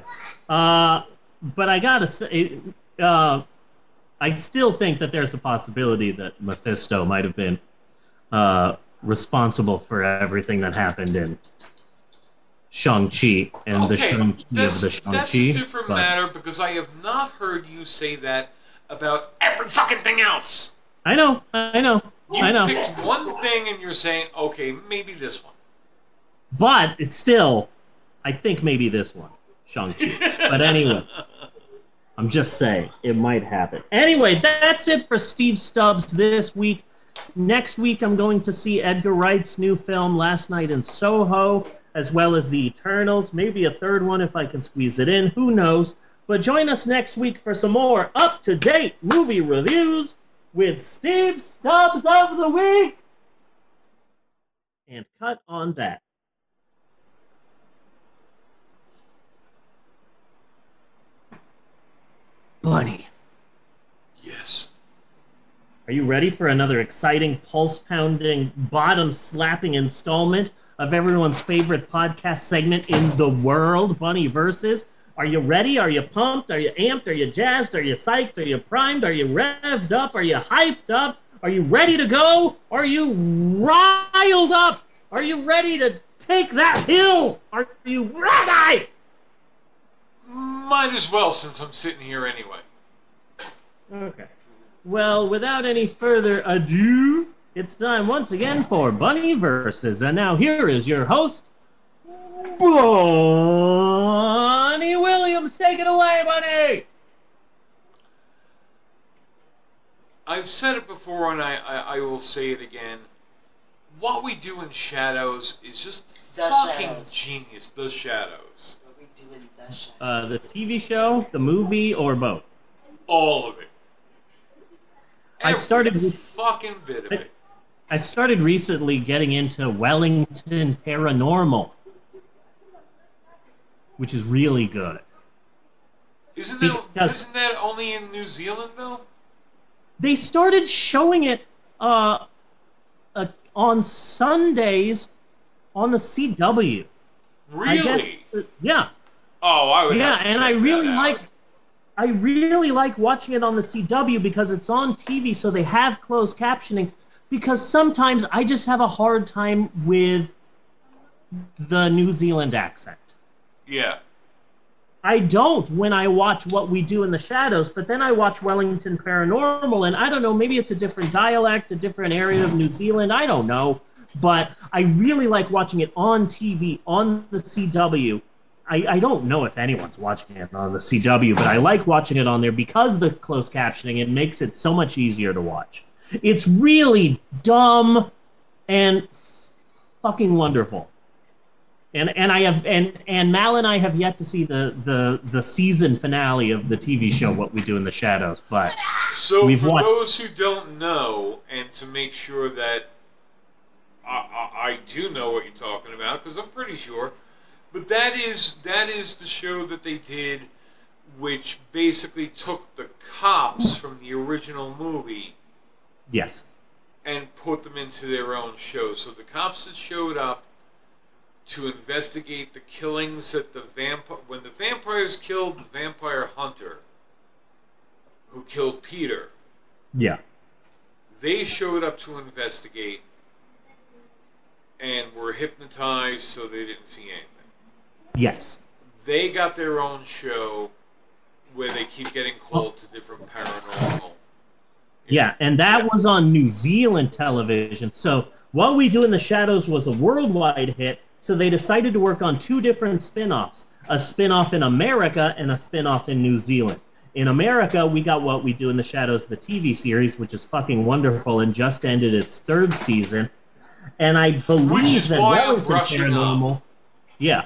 uh, but I gotta say, uh, I still think that there's a possibility that Mephisto might have been uh, responsible for evering that happened in Shang-Chi and okay, the Shang-Chi of the Shang-Chi. That's a different but, matter because I have not heard you say that about every fucking thing else. I know, I know, You've I know. You picked one thing and you're saying, okay, maybe this one. But it's still, I think maybe this one, Shang-Chi. But anyway, I'm just saying, it might happen. Anyway, that's it for Steve Stubbs this week. Next week, I'm going to see Edgar Wright's new film, Last Night in Soho, as well as the Eternals, maybe a third one if I can squeeze it in, who knows. But join us next week for some more up-to-date movie reviews with Steve Stubbs of the Week. And cut on that. Bunny. Yes. Are you ready for another exciting, pulse-pounding, bottom-slapping installment of everyone's favorite podcast segment in the world, Bunny Versus? Are you ready? Are you pumped? Are you amped? Are you jazzed? Are you psyched? Are you primed? Are you revved up? Are you hyped up? Are you ready to go? Are you riled up? Are you ready to take that hill? Are you ready? Might as well, since I'm sitting here anyway. Okay. Well, without any further ado, it's time once again for Bunny Versus, and now here is your host, Bunny Williams. Take it away, Bunny! I've said it before, and I, I, I will say it again. What We Do in Shadows is just the fucking shadows. genius. The Shadows. What We Do in the Shadows. Uh, the T V show, the movie, or both? All of it. Every I started with, fucking bit of it. I started recently getting into Wellington Paranormal, which is really good. Isn't that, isn't that only in New Zealand, though? They started showing it uh, uh, on Sundays on the C W. Really? I guess, uh, yeah. Oh, I would yeah, have to and check I really that out. like. I really like watching it on the C W because it's on T V, so they have closed captioning. Because sometimes I just have a hard time with the New Zealand accent. Yeah. I don't when I watch What We Do in the Shadows, but then I watch Wellington Paranormal, and I don't know, maybe it's a different dialect, a different area of New Zealand, I don't know. But I really like watching it on T V, on the C W. I, I don't know if anyone's watching it on the C W, but I like watching it on there because the closed captioning, it makes it so much easier to watch. It's really dumb and fucking wonderful. And and I have and, and Mal and I have yet to see the, the, the season finale of the T V show What We Do in the Shadows, but so we've for watched. Those who don't know, and to make sure that I, I, I do know what you're talking about, because I'm pretty sure. But that is that is the show that they did, which basically took the cops from the original movie. Yes. And put them into their own show. So the cops that showed up to investigate the killings that the vampire when the vampires killed the vampire hunter, who killed Peter. Yeah. They showed up to investigate, and were hypnotized, so they didn't see anything. Yes. They got their own show where they keep getting called to different paranormal Yeah, and that was on New Zealand television. So What We Do in the Shadows was a worldwide hit, so they decided to work on two different spin-offs, a spin-off in America and a spin-off in New Zealand. In America, we got What We Do in the Shadows, the T V series, which is fucking wonderful and just ended its third season. And I believe that Wellington Paranormal... Up. Yeah.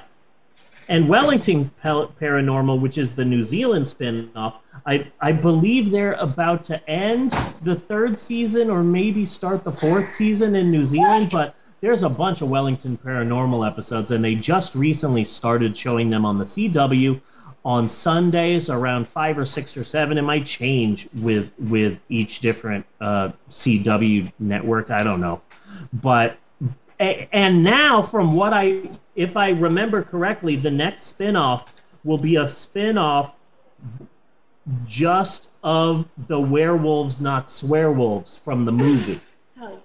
And Wellington Paranormal, which is the New Zealand spin-off, I, I believe they're about to end the third season or maybe start the fourth season in New Zealand, but there's a bunch of Wellington Paranormal episodes, and they just recently started showing them on the C W on Sundays around five or six or seven. It might change with, with each different uh, C W network. I don't know. But... And now, from what I, if I remember correctly, the next spinoff will be a spinoff just of the werewolves, not swearwolves, from the movie. Oh,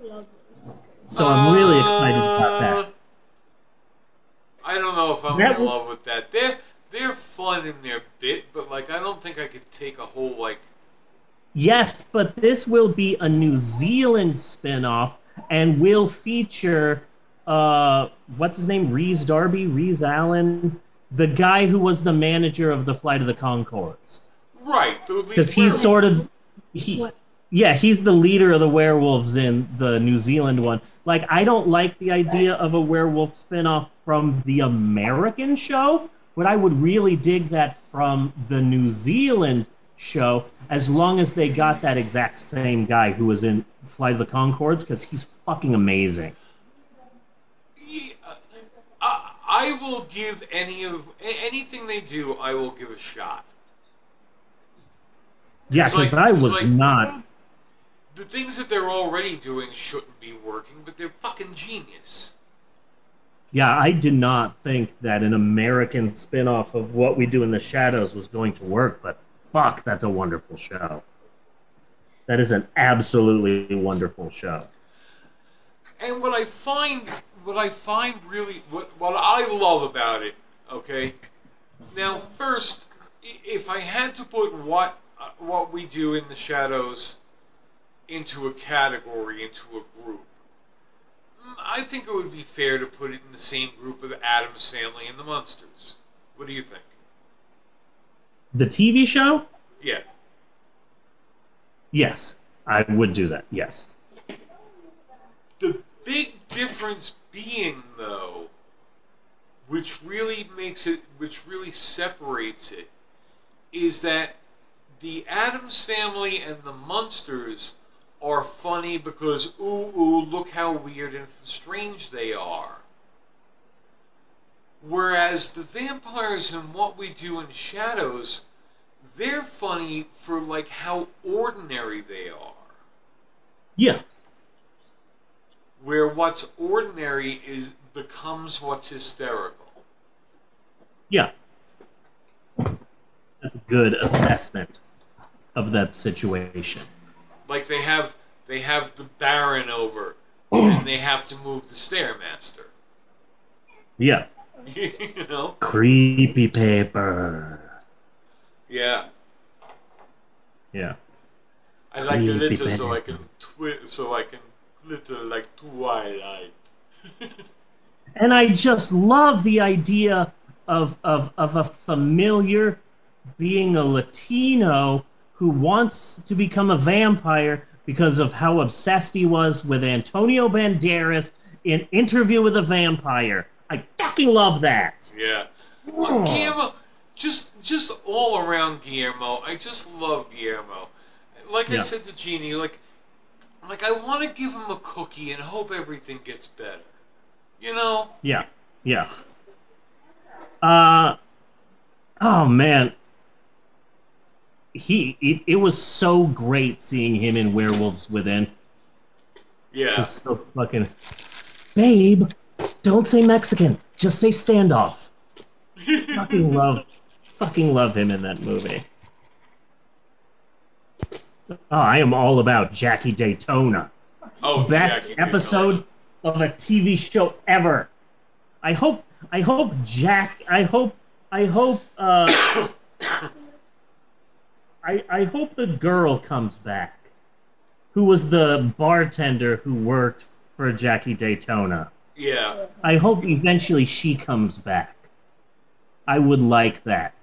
yeah. Love those. So I'm really excited uh, about that. I don't know if I'm that in love with that. They're, they're fun in their bit, but like I don't think I could take a whole, like... Yes, but this will be a New Zealand spinoff. And will feature, uh, what's his name? Reese Darby? Reese Allen? The guy who was the manager of the Flight of the Conchords. Right. Because he's sort of... He, yeah, he's the leader of the werewolves in the New Zealand one. Like, I don't like the idea of a werewolf spinoff from the American show, but I would really dig that from the New Zealand show, as long as they got that exact same guy who was in Flight of the Conchords, because he's fucking amazing. Yeah, I, I will give any of anything they do. I will give a shot. Yeah, because like, I was like, not. The things that they're already doing shouldn't be working, but they're fucking genius. Yeah, I did not think that an American spinoff of What We Do in the Shadows was going to work, but. Fuck, that's a wonderful show. That is an absolutely wonderful show. And what I find, what I find really, what, what I love about it, okay? Now, first, if I had to put what, what we do in the shadows into a category, into a group, I think it would be fair to put it in the same group of Addams Family and the Monsters. What do you think? The T V show? Yeah. Yes, I would do that, yes. The big difference being, though, which really makes it, which really separates it, is that the Addams Family and the Monsters are funny because, ooh, ooh, look how weird and strange they are. Whereas the vampires and What We Do in Shadows, they're funny for, like, how ordinary they are. Yeah. Where what's ordinary is becomes what's hysterical. Yeah. That's a good assessment of that situation. Like, they have, they have the Baron over, and they have to move the Stairmaster. Yeah. You know? Creepy paper. Yeah. Yeah. I like Creepy glitter paper. so I can twi so I can glitter like Twilight. And I just love the idea of of of a familiar being a Latino who wants to become a vampire because of how obsessed he was with Antonio Banderas in Interview with a Vampire. I fucking love that. Yeah. Well, Guillermo, just just all around Guillermo. I just love Guillermo. Like yeah. I said to Jeannie, like, like I want to give him a cookie and hope everything gets better. You know? Yeah. Yeah. Uh, oh, man. He, it, it was so great seeing him in Werewolves Within. Yeah. It was so fucking... Babe... Don't say Mexican. Just say standoff. fucking love, fucking love him in that movie. Oh, I am all about Jackie Daytona. Oh, best Jackie episode Daytona. Of a T V show ever. I hope, I hope Jack, I hope, I hope, uh, I, I hope the girl comes back, who was the bartender who worked for Jackie Daytona. Yeah. I hope eventually she comes back. I would like that.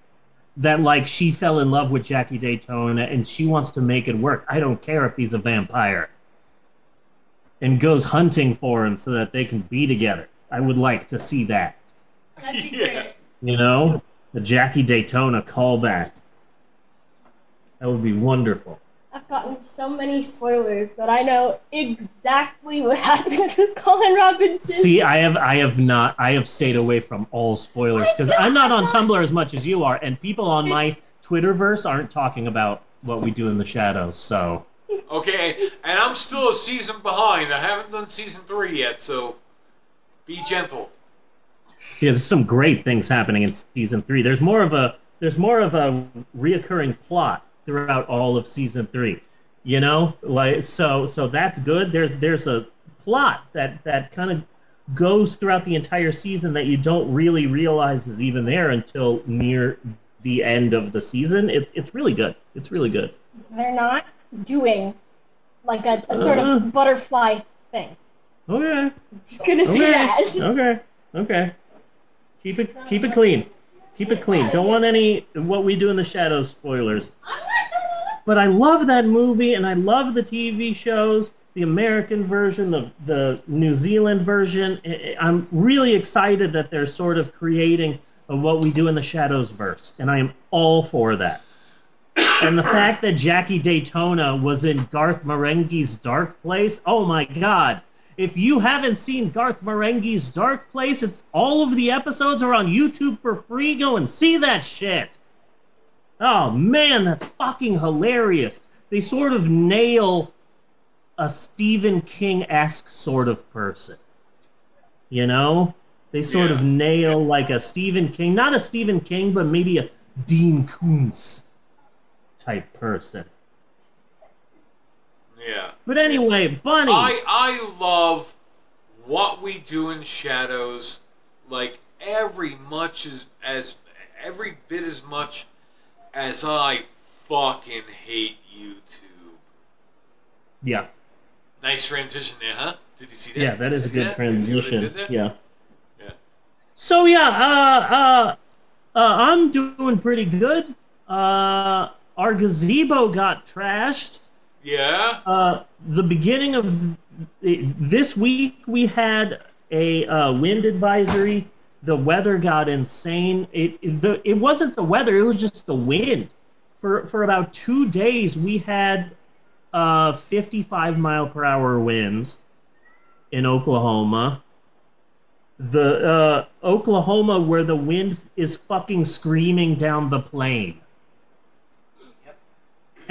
That, like, she fell in love with Jackie Daytona and she wants to make it work. I don't care if he's a vampire. And goes hunting for him so that they can be together. I would like to see that. That'd be yeah. great. You know? The Jackie Daytona callback. That would be wonderful. I've gotten so many spoilers that I know exactly what happens with Colin Robinson. See, I have I have not I have stayed away from all spoilers because I'm not on Tumblr as much as you are, and people on it's, my Twitterverse aren't talking about What We Do in the Shadows, so okay, and I'm still a season behind. I haven't done season three yet, so be gentle. Yeah, there's some great things happening in season three. There's more of a there's more of a reoccurring plot throughout all of season three, you know, like so. So that's good. There's there's a plot that that kind of goes throughout the entire season that you don't really realize is even there until near the end of the season. It's it's really good. It's really good. They're not doing like a, a sort uh, of butterfly thing. Okay. I'm just gonna okay. say that. Okay. Okay. Keep it keep it clean. Keep it clean. Don't want any What We Do in the Shadows spoilers. But I love that movie, and I love the T V shows, the American version, the, the New Zealand version. I'm really excited that they're sort of creating a What We Do in the Shadows verse, and I am all for that. And the fact that Jackie Daytona was in Garth Marenghi's Dark Place, oh my God. If you haven't seen Garth Marenghi's Dark Place, it's all of the episodes are on YouTube for free. Go and see that shit. Oh, man, that's fucking hilarious. They sort of nail a Stephen King-esque sort of person. You know? They sort yeah. of nail like a Stephen King, not a Stephen King, but maybe a Dean Koontz type person. Yeah. But anyway, Bunny. I, I love What We Do in Shadows, like every much as as every bit as much as I fucking hate YouTube. Yeah. Nice transition there, huh? Did you see that? Yeah, that is a good that? transition. Yeah. Yeah. So yeah, uh, uh, uh, I'm doing pretty good. Uh, our gazebo got trashed. Yeah. Uh, the beginning of the, this week, we had a uh, wind advisory. The weather got insane. It it, the, it wasn't the weather; it was just the wind. For for about two days, we had uh, fifty-five mile per hour winds in Oklahoma. The uh, Oklahoma, where the wind is fucking screaming down the plain.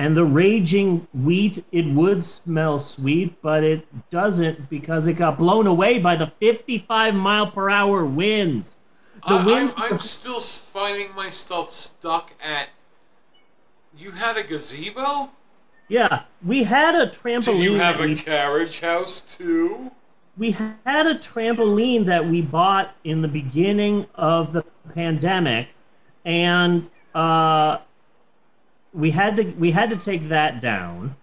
And the raging wheat, it would smell sweet, but it doesn't because it got blown away by the fifty-five mile per hour winds. The I, wind... I'm, I'm still finding myself stuck at. You had a gazebo? Yeah, we had a trampoline. Do you have a carriage house too? We had a trampoline that we bought in the beginning of the pandemic, and uh. We had to we had to take that down,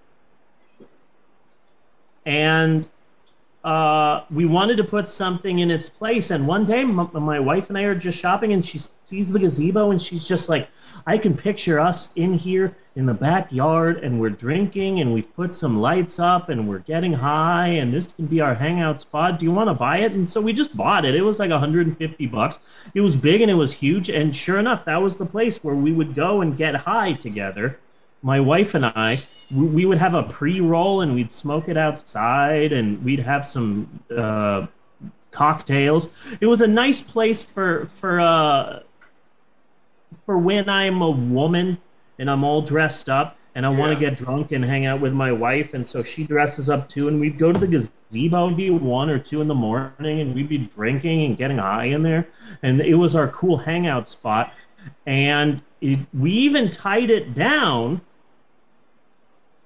and uh, we wanted to put something in its place. And one day, m my wife and I are just shopping, and she sees the gazebo, and she's just like, "I can picture us in here in the backyard, and we're drinking, and we've put some lights up, and we're getting high, and this can be our hangout spot. Do you want to buy it?" And so we just bought it. It was like a hundred fifty bucks. It was big and it was huge, and sure enough, that was the place where we would go and get high together. My wife and I, we would have a pre-roll, and we'd smoke it outside, and we'd have some uh, cocktails. It was a nice place for for uh, for when I'm a woman and I'm all dressed up, and I yeah. want to get drunk and hang out with my wife, and so she dresses up too, and we'd go to the gazebo and be one or two in the morning, and we'd be drinking and getting high in there, and it was our cool hangout spot, and it, we even tied it down.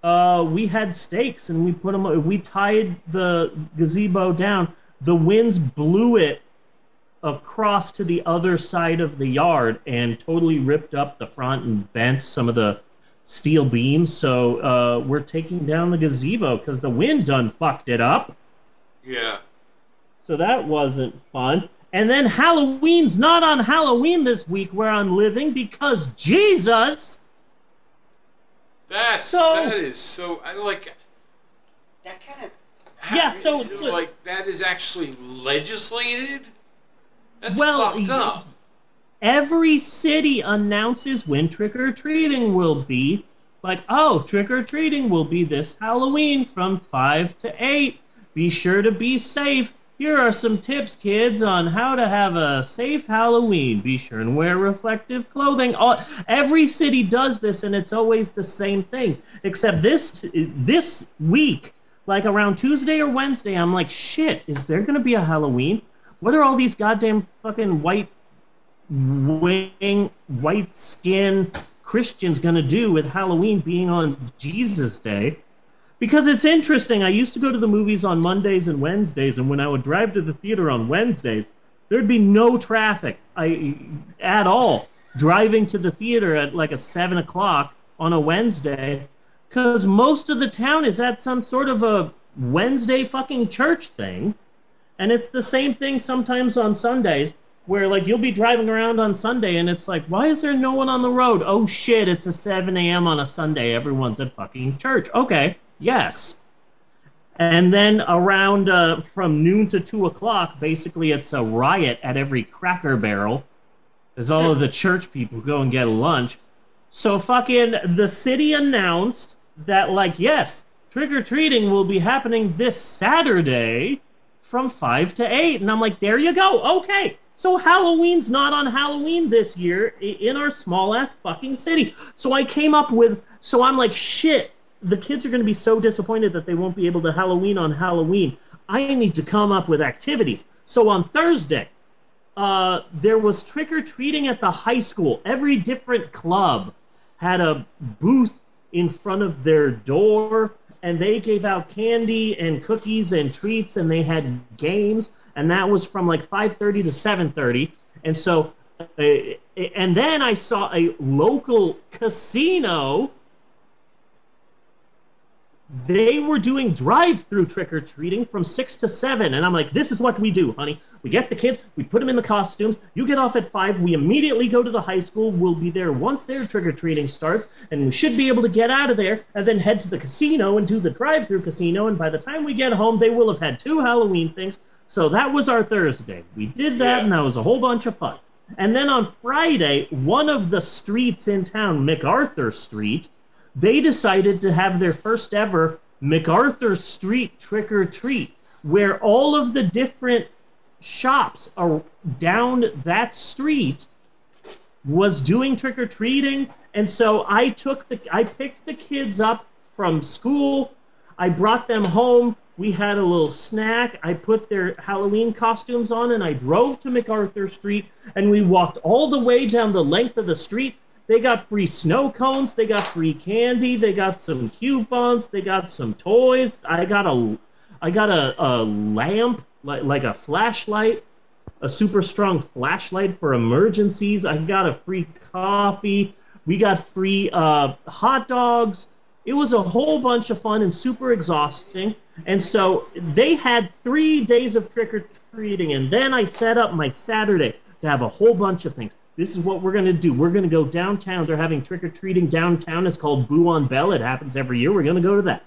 Uh, we had stakes, and we put them. We tied the gazebo down. The winds blew it across to the other side of the yard and totally ripped up the front and bent some of the steel beams. So uh, we're taking down the gazebo because the wind done fucked it up. Yeah. So that wasn't fun. And then Halloween's not on Halloween this week where I'm living because Jesus. That's, so, that is so, I like, that kind of, yeah, so, is, like, that is actually legislated? That's well, fucked up. Every city announces when trick-or-treating will be, like, oh, trick-or-treating will be this Halloween from five to eight. Be sure to be safe. Here are some tips, kids, on how to have a safe Halloween. Be sure and wear reflective clothing. All, every city does this, and it's always the same thing. Except this this week, like around Tuesday or Wednesday, I'm like, shit, is there going to be a Halloween? What are all these goddamn fucking white wing, white skin Christians going to do with Halloween being on Jesus Day? Because it's interesting, I used to go to the movies on Mondays and Wednesdays, and when I would drive to the theater on Wednesdays, there'd be no traffic I, at all driving to the theater at like a seven o'clock on a Wednesday, because most of the town is at some sort of a Wednesday fucking church thing. And it's the same thing sometimes on Sundays, where like you'll be driving around on Sunday, and it's like, why is there no one on the road? Oh shit, it's a seven a m on a Sunday, everyone's at fucking church. Okay. Yes. And then around uh, from noon to two o'clock, basically it's a riot at every Cracker Barrel, as all of the church people go and get a lunch. So fucking the city announced that, like, yes, trick-or-treating will be happening this Saturday from five to eight. And I'm like, there you go. Okay. So Halloween's not on Halloween this year in our small-ass fucking city. So I came up with, so I'm like, shit. The kids are going to be so disappointed that they won't be able to Halloween on Halloween. I need to come up with activities. So on Thursday, uh, there was trick-or-treating at the high school. Every different club had a booth in front of their door, and they gave out candy and cookies and treats, and they had games, and that was from like five thirty to seven thirty. And so, uh, and then I saw a local casino. They were doing drive-through trick-or-treating from six to seven, and I'm like, this is what we do, honey. We get the kids, we put them in the costumes, you get off at five, we immediately go to the high school, we'll be there once their trick-or-treating starts, and we should be able to get out of there and then head to the casino and do the drive-through casino, and by the time we get home, they will have had two Halloween things. So that was our Thursday. We did that, and that was a whole bunch of fun. And then on Friday, one of the streets in town, MacArthur Street, they decided to have their first ever MacArthur Street trick-or-treat, where all of the different shops are down that street was doing trick-or-treating. And so I took the, I picked the kids up from school. I brought them home. We had a little snack. I put their Halloween costumes on, and I drove to MacArthur Street, and we walked all the way down the length of the street. They got free snow cones, they got free candy, they got some coupons, they got some toys. I got a, I got a, a lamp, like, like a flashlight, a super strong flashlight for emergencies. I got a free coffee. We got free uh, hot dogs. It was a whole bunch of fun and super exhausting. And so they had three days of trick-or-treating, and then I set up my Saturday to have a whole bunch of things. This is what we're going to do. We're going to go downtown. They're having trick-or-treating downtown. It's called Boo on Bell. It happens every year. We're going to go to that.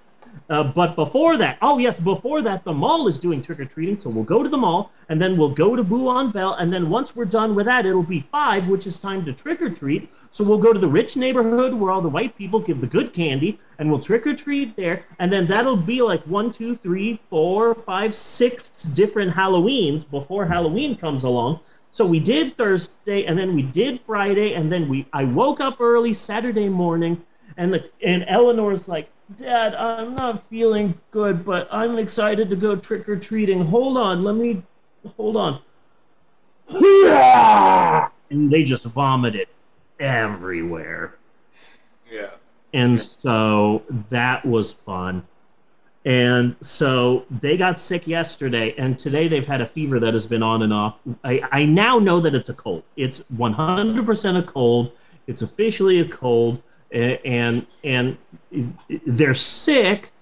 Uh, but before that, oh, yes, before that, the mall is doing trick-or-treating, so we'll go to the mall, and then we'll go to Boo on Bell, and then once we're done with that, it'll be five, which is time to trick-or-treat. So we'll go to the rich neighborhood where all the white people give the good candy, and we'll trick-or-treat there, and then that'll be like one, two, three, four, five, six different Halloweens before Halloween comes along. So we did Thursday, and then we did Friday, and then we I woke up early Saturday morning, and the and Eleanor's like, Dad, I'm not feeling good, but I'm excited to go trick-or-treating. Hold on, let me, hold on. And they just vomited everywhere. Yeah. And so that was fun. And so they got sick yesterday, and today they've had a fever that has been on and off. I, I now know that it's a cold. It's one hundred percent a cold. It's officially a cold. and and they're sick.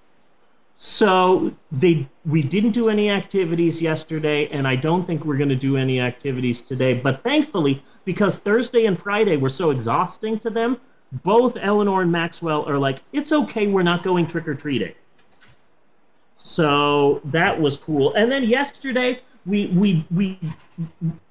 So they we didn't do any activities yesterday, and I don't think we're going to do any activities today. But thankfully, because Thursday and Friday were so exhausting to them, both Eleanor and Maxwell are like, it's okay, we're not going trick-or-treating. So that was cool. And then yesterday, we we we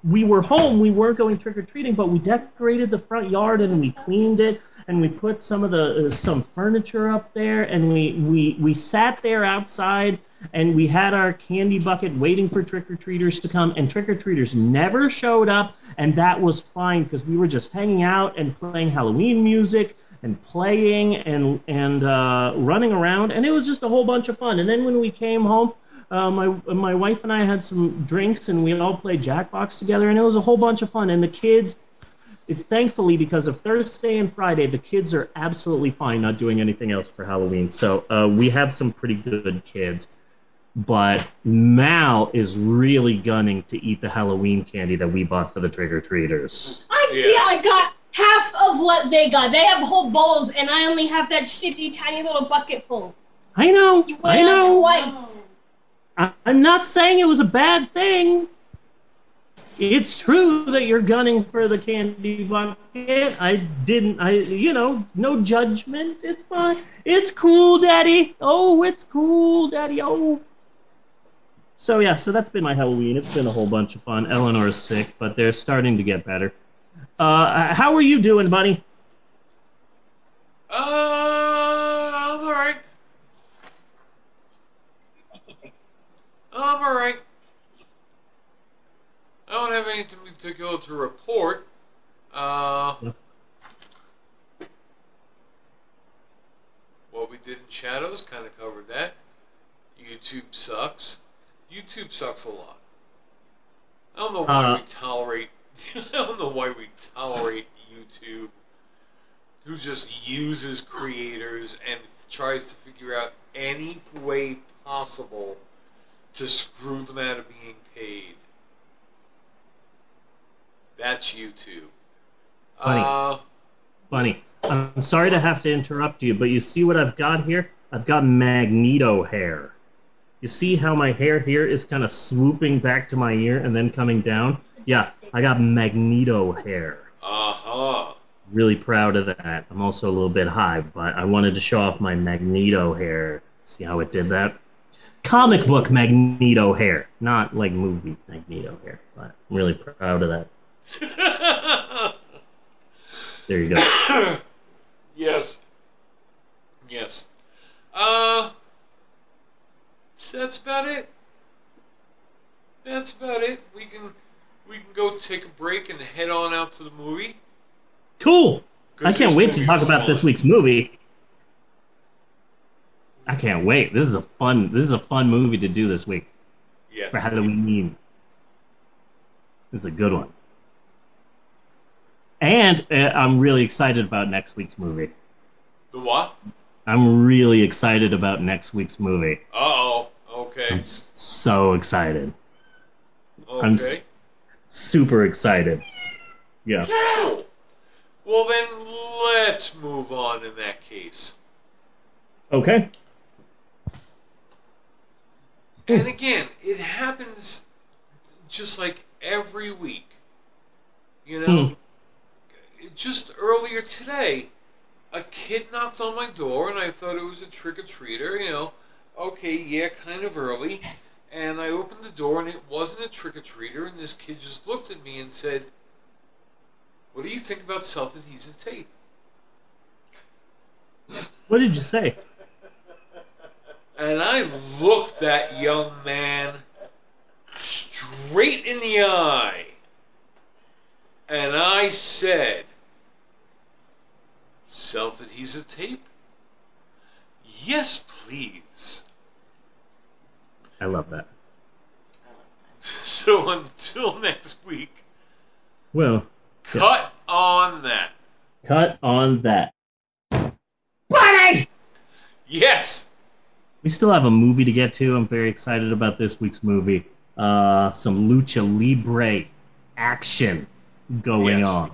we were home. We weren't going trick-or-treating, but we decorated the front yard and we cleaned it. And we put some of the uh, some furniture up there, and we, we we sat there outside, and we had our candy bucket waiting for trick-or-treaters to come, and trick-or-treaters never showed up, and that was fine because we were just hanging out and playing Halloween music and playing and and uh, running around, and it was just a whole bunch of fun. And then when we came home, uh, my my wife and I had some drinks, and we all played Jackbox together, and it was a whole bunch of fun. And the kids. Thankfully, because of Thursday and Friday, the kids are absolutely fine not doing anything else for Halloween. So uh, we have some pretty good kids. But Mal is really gunning to eat the Halloween candy that we bought for the trick-or-treaters. I, yeah. yeah, I got half of what they got. They have whole bowls, and I only have that shitty, tiny little bucket full. I know. You went I know. Twice. I, I'm not saying it was a bad thing. It's true that you're gunning for the candy bucket. I didn't, I, you know, no judgment. It's fine. It's cool, Daddy. Oh, it's cool, Daddy. Oh. So, yeah, so that's been my Halloween. It's been a whole bunch of fun. Eleanor's sick, but they're starting to get better. Uh, how are you doing, buddy? Uh, I'm all right. I'm all right. I don't have anything particular to report. Uh, yeah. What we did in Shadows kind of covered that. YouTube sucks. YouTube sucks a lot. I don't know why uh, we tolerate. I don't know why we tolerate YouTube, who just uses creators and tries to figure out any way possible to screw them out of being paid. That's YouTube. Bunny. Uh, Bunny, I'm sorry to have to interrupt you, but you see what I've got here? I've got Magneto hair. You see how my hair here is kind of swooping back to my ear and then coming down? Yeah, I got Magneto hair. Uh-huh. Really proud of that. I'm also a little bit high, but I wanted to show off my Magneto hair. See how it did that? Comic book Magneto hair, not like movie Magneto hair, but I'm really proud of that. There you go. Yes. Yes. Uh, so that's about it. That's about it. We can we can go take a break and head on out to the movie. Cool. I can't wait to talk about this week's movie. I can't wait. This is a fun this is a fun movie to do this week. Yes. For Halloween. This is a good one. And uh, I'm really excited about next week's movie. The what? I'm really excited about next week's movie. Uh-oh. Okay. I'm so excited. Okay. I'm s super excited. Yeah. No! Well, then let's move on in that case. Okay. And again, it happens just like every week. You know? Hmm. Just earlier today, a kid knocked on my door, and I thought it was a trick-or-treater, you know. Okay, yeah, kind of early. And I opened the door, and it wasn't a trick-or-treater, and this kid just looked at me and said, "What do you think about self-adhesive tape?" What did you say? And I looked that young man straight in the eye. And I said, "Self-adhesive tape? Yes, please." I love that. So until next week, well, cut yeah. on that. Cut on that. Bunny! Yes! We still have a movie to get to. I'm very excited about this week's movie. Uh, some Lucha Libre action. Going yes. on.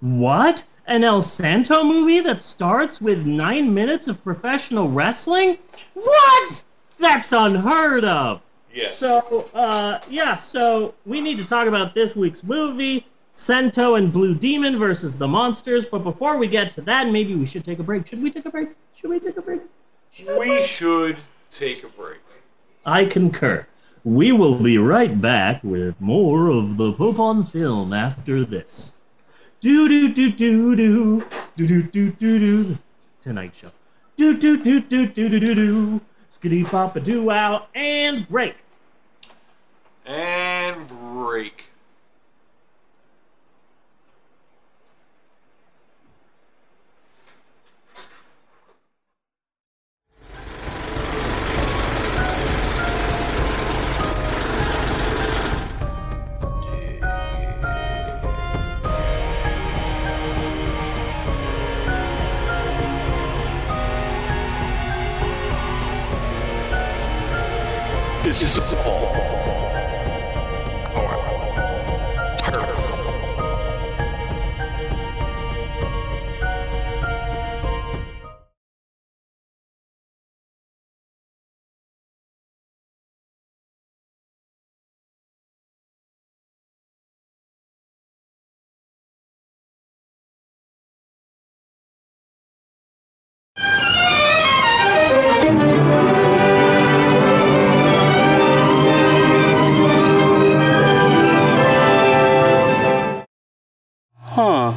What? an El Santo movie that starts with nine minutes of professional wrestling? What? That's unheard of. Yes. So, uh, yeah, so we need to talk about this week's movie, Santo and Blue Demon versus the Monsters. But before we get to that, maybe we should take a break. Should we take a break? Should we take a break? Should we, we should take a break. I concur. We will be right back with more of the Pope on Film after this. Do do do do do do do do do do. Tonight show. Do do do do do do do do. Skitty pop a doo wow and break. And break. This is a fall on turf.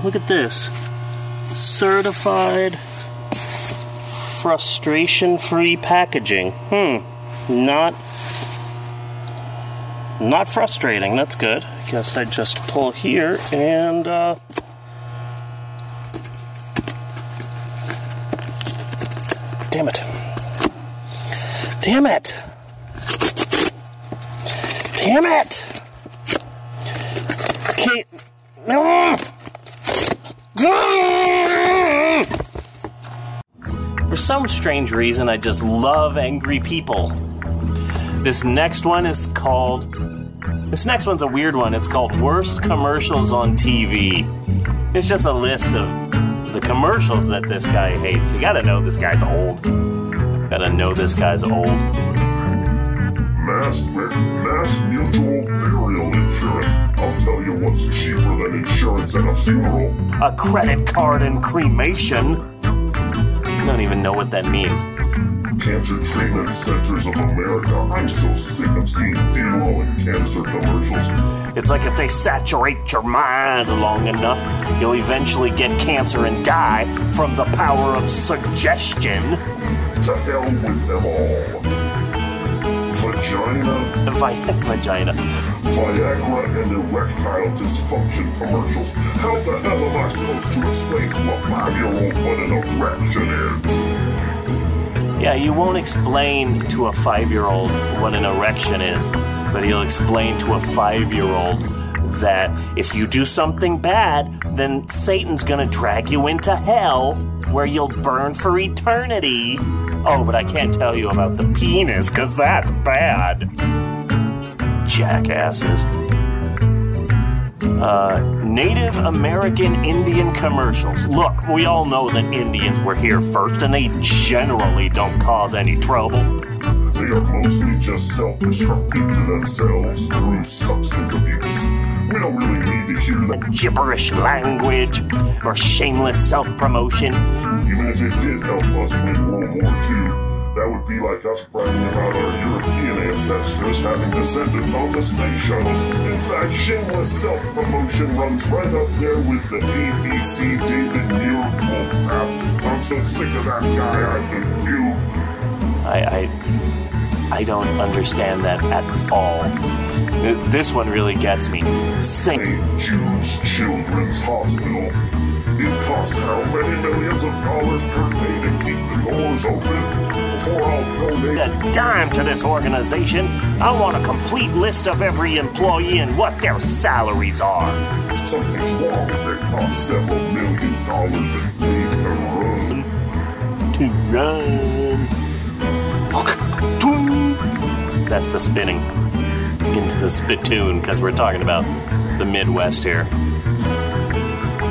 Look at this. Certified frustration-free packaging. Hmm. Not... Not frustrating. That's good. I guess I just pull here and, uh... damn it. Damn it! Damn it! Okay. Ugh. For some strange reason, I just love angry people. This next one is called... This next one's a weird one. It's called Worst Commercials on T V. It's just a list of the commercials that this guy hates. You gotta know this guy's old. You gotta know this guy's old. Mass, mass mutual burial insurance. I'll tell you what's cheaper than insurance at a funeral. A credit card and cremation. I don't even know what that means. Cancer Treatment Centers of America. I'm so sick of seeing funeral and cancer commercials. It's like if they saturate your mind long enough, you'll eventually get cancer and die from the power of suggestion. To hell with them all. Vagina. Vi- vagina. Viagra and erectile dysfunction commercials. How the hell am I supposed to explain to a five-year-old what an erection is? Yeah, you won't explain to a five-year-old what an erection is, but you'll explain to a five-year-old that if you do something bad, then Satan's gonna drag you into hell, where you'll burn for eternity. Oh, but I can't tell you about the penis, because that's bad. Jackasses. Uh, Native American Indian commercials. Look, we all know that Indians were here first, and they generally don't cause any trouble. They are mostly just self-destructive to themselves through substance abuse. We don't really need to hear that gibberish language or shameless self-promotion. Even if it did help us win World War Two. That would be like us bragging about our European ancestors having descendants on the space shuttle. In fact, shameless self-promotion runs right up there with the A B C David Neal app. I'm so sick of that guy, I can puke. I, I, I don't understand that at all. This one really gets me. Saint Jude's Children's Hospital. It costs how many millions of dollars per day to keep the doors open? A dime to this organization. I want a complete list of every employee and what their salaries are. Something's wrong if it costs several million dollars a day to run. To run. That's the spinning into the spittoon because we're talking about the Midwest here.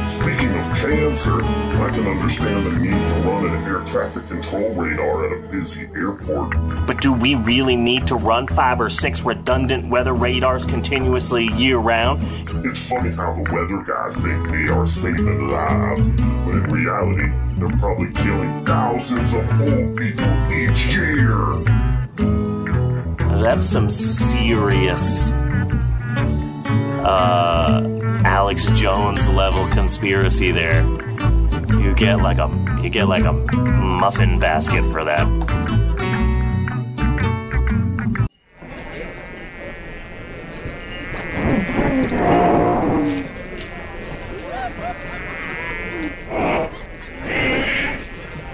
Speaking of cancer, I can understand the need to run an air traffic control radar at a busy airport. But do we really need to run five or six redundant weather radars continuously year-round? It's funny how the weather guys think they are saving lives, but in reality, they're probably killing thousands of old people each year. That's some serious... Uh... Alex Jones level conspiracy there. You get like a you get like a muffin basket for that.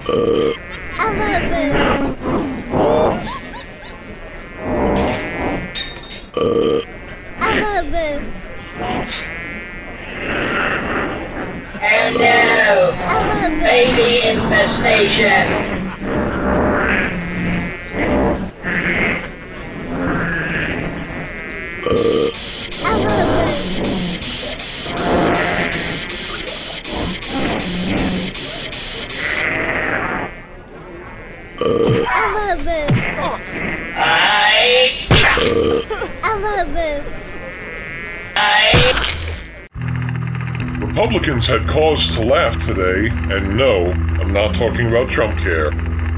Uh. I love it. Uh. I love it. And now, baby infestation. I love it. I. I love it. I. Republicans had cause to laugh today, and no, I'm not talking about Trumpcare.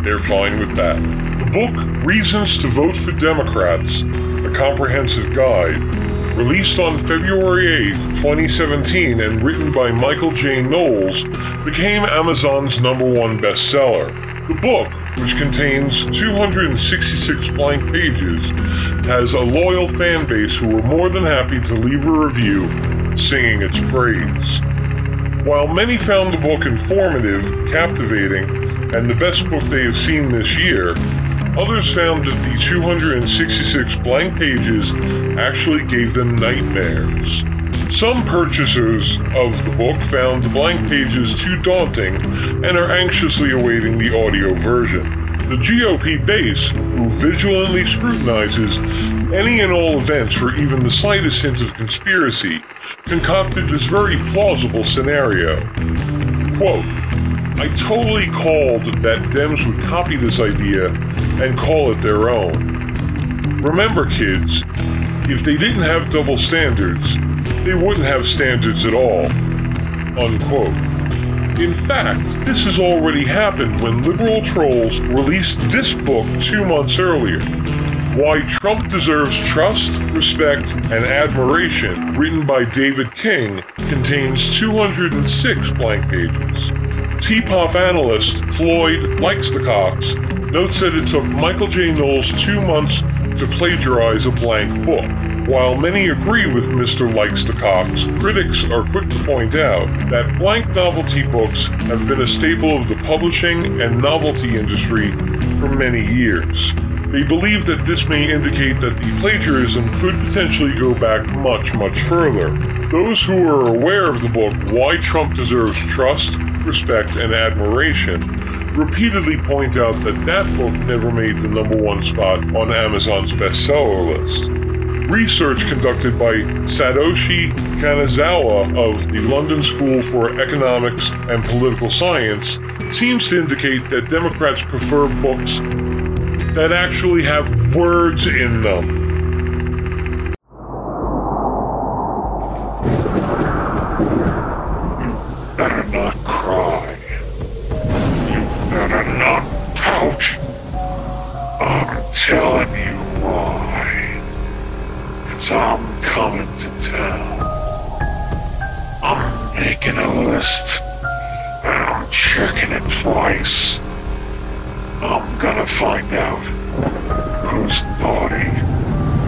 They're fine with that. The book, Reasons to Vote for Democrats, a comprehensive guide, released on February eighth, twenty seventeen and written by Michael J. Knowles, became Amazon's number one bestseller. The book, which contains two hundred sixty-six blank pages, has a loyal fan base who were more than happy to leave a review singing its praise. While many found the book informative, captivating, and the best book they have seen this year, others found that the two hundred sixty-six blank pages actually gave them nightmares. Some purchasers of the book found the blank pages too daunting and are anxiously awaiting the audio version. The G O P base, who vigilantly scrutinizes any and all events for even the slightest hint of conspiracy, concocted this very plausible scenario. Quote, I totally called that Dems would copy this idea and call it their own. Remember, kids, if they didn't have double standards, they wouldn't have standards at all. Unquote. In fact, this has already happened when liberal trolls released this book two months earlier. Why Trump Deserves Trust, Respect, and Admiration, written by David King, contains two hundred six blank pages. T-Pop analyst Floyd Likes-the-Cox notes that it took Michael J. Knowles two months to plagiarize a blank book. While many agree with Mister Likes-the-Cox, critics are quick to point out that blank novelty books have been a staple of the publishing and novelty industry for many years. They believe that this may indicate that the plagiarism could potentially go back much, much further. Those who are aware of the book Why Trump Deserves Trust, Respect, and Admiration repeatedly point out that that book never made the number one spot on Amazon's bestseller list. Research conducted by Satoshi Kanazawa of the London School for Economics and Political Science seems to indicate that Democrats prefer books that actually have words in them. You better not cry. You better not pout. I'm telling you why. 'Cause I'm coming to town. I'm making a list, and I'm checking it twice. I'm gonna find out who's naughty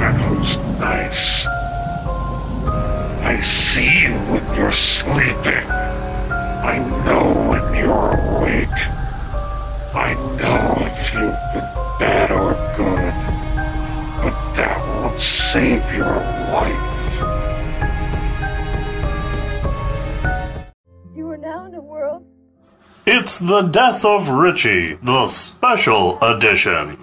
and who's nice. I see you when you're sleeping. I know when you're awake. I know if you've been bad or good. But that won't save your life. You are now in the world. It's The Death of Richie, the Special Edition.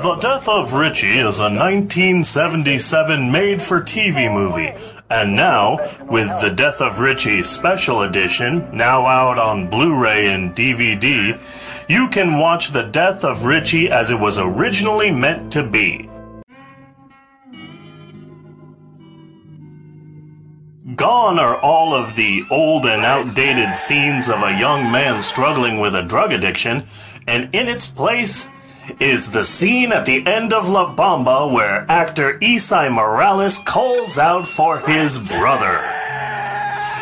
The Death of Richie is a nineteen seventy-seven made-for-T V movie And now, with the Death of Richie Special Edition, now out on Blu-ray and D V D, you can watch The Death of Richie as it was originally meant to be. Gone are all of the old and outdated scenes of a young man struggling with a drug addiction, and in its place is the scene at the end of La Bamba where actor Isai Morales calls out for his brother.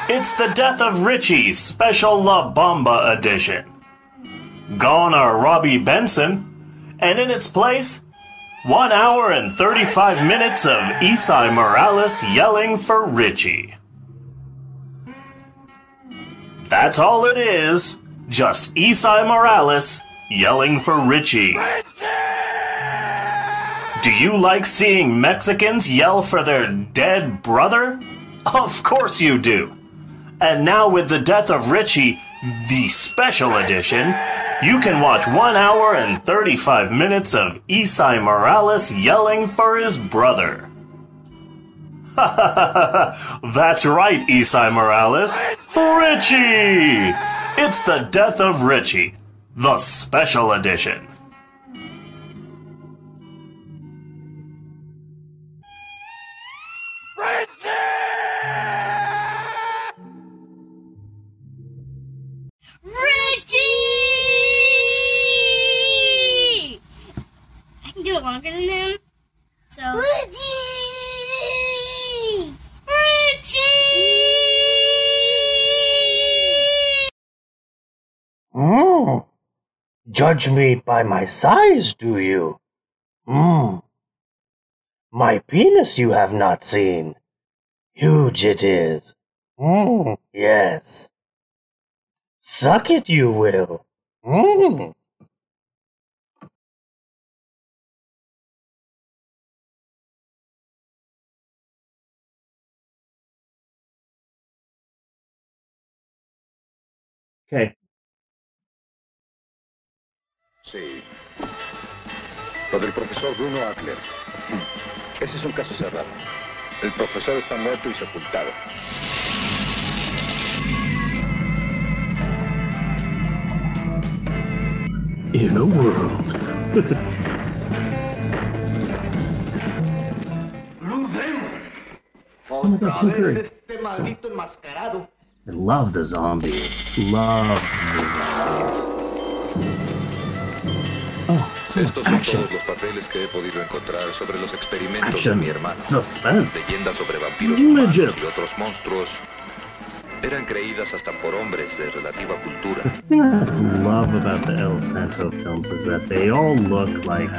It's the Death of Richie Special La Bamba Edition. Gone are Robbie Benson, and in its place, one hour and thirty-five minutes of Isai Morales yelling for Richie. That's all it is, just Isai Morales yelling for Richie. Richie! Do you like seeing Mexicans yell for their dead brother? Of course you do. And now with The Death of Richie, the special edition, you can watch one hour and thirty-five minutes of Isai Morales yelling for his brother. Ha ha ha ha, that's right, Isai Morales. Richie! It's The Death of Richie, the special edition. Richie! Richie! I can do it longer than them. So Richie! Richie! Oh. Judge me by my size, do you? Mmm. My penis you have not seen. Huge it is. Mmm, yes. Suck it, you will. Mmm. Okay. Sí. Lo del profesor Bruno Adler. Ese es un caso cerrado. El profesor está muerto y sepultado. In a world. Blue Demon. Oh my God, Tinker. I love the zombies. Love the zombies. Oh, so much action. Action, suspense, midgets. The thing I love about the El Santo films is that they all look like...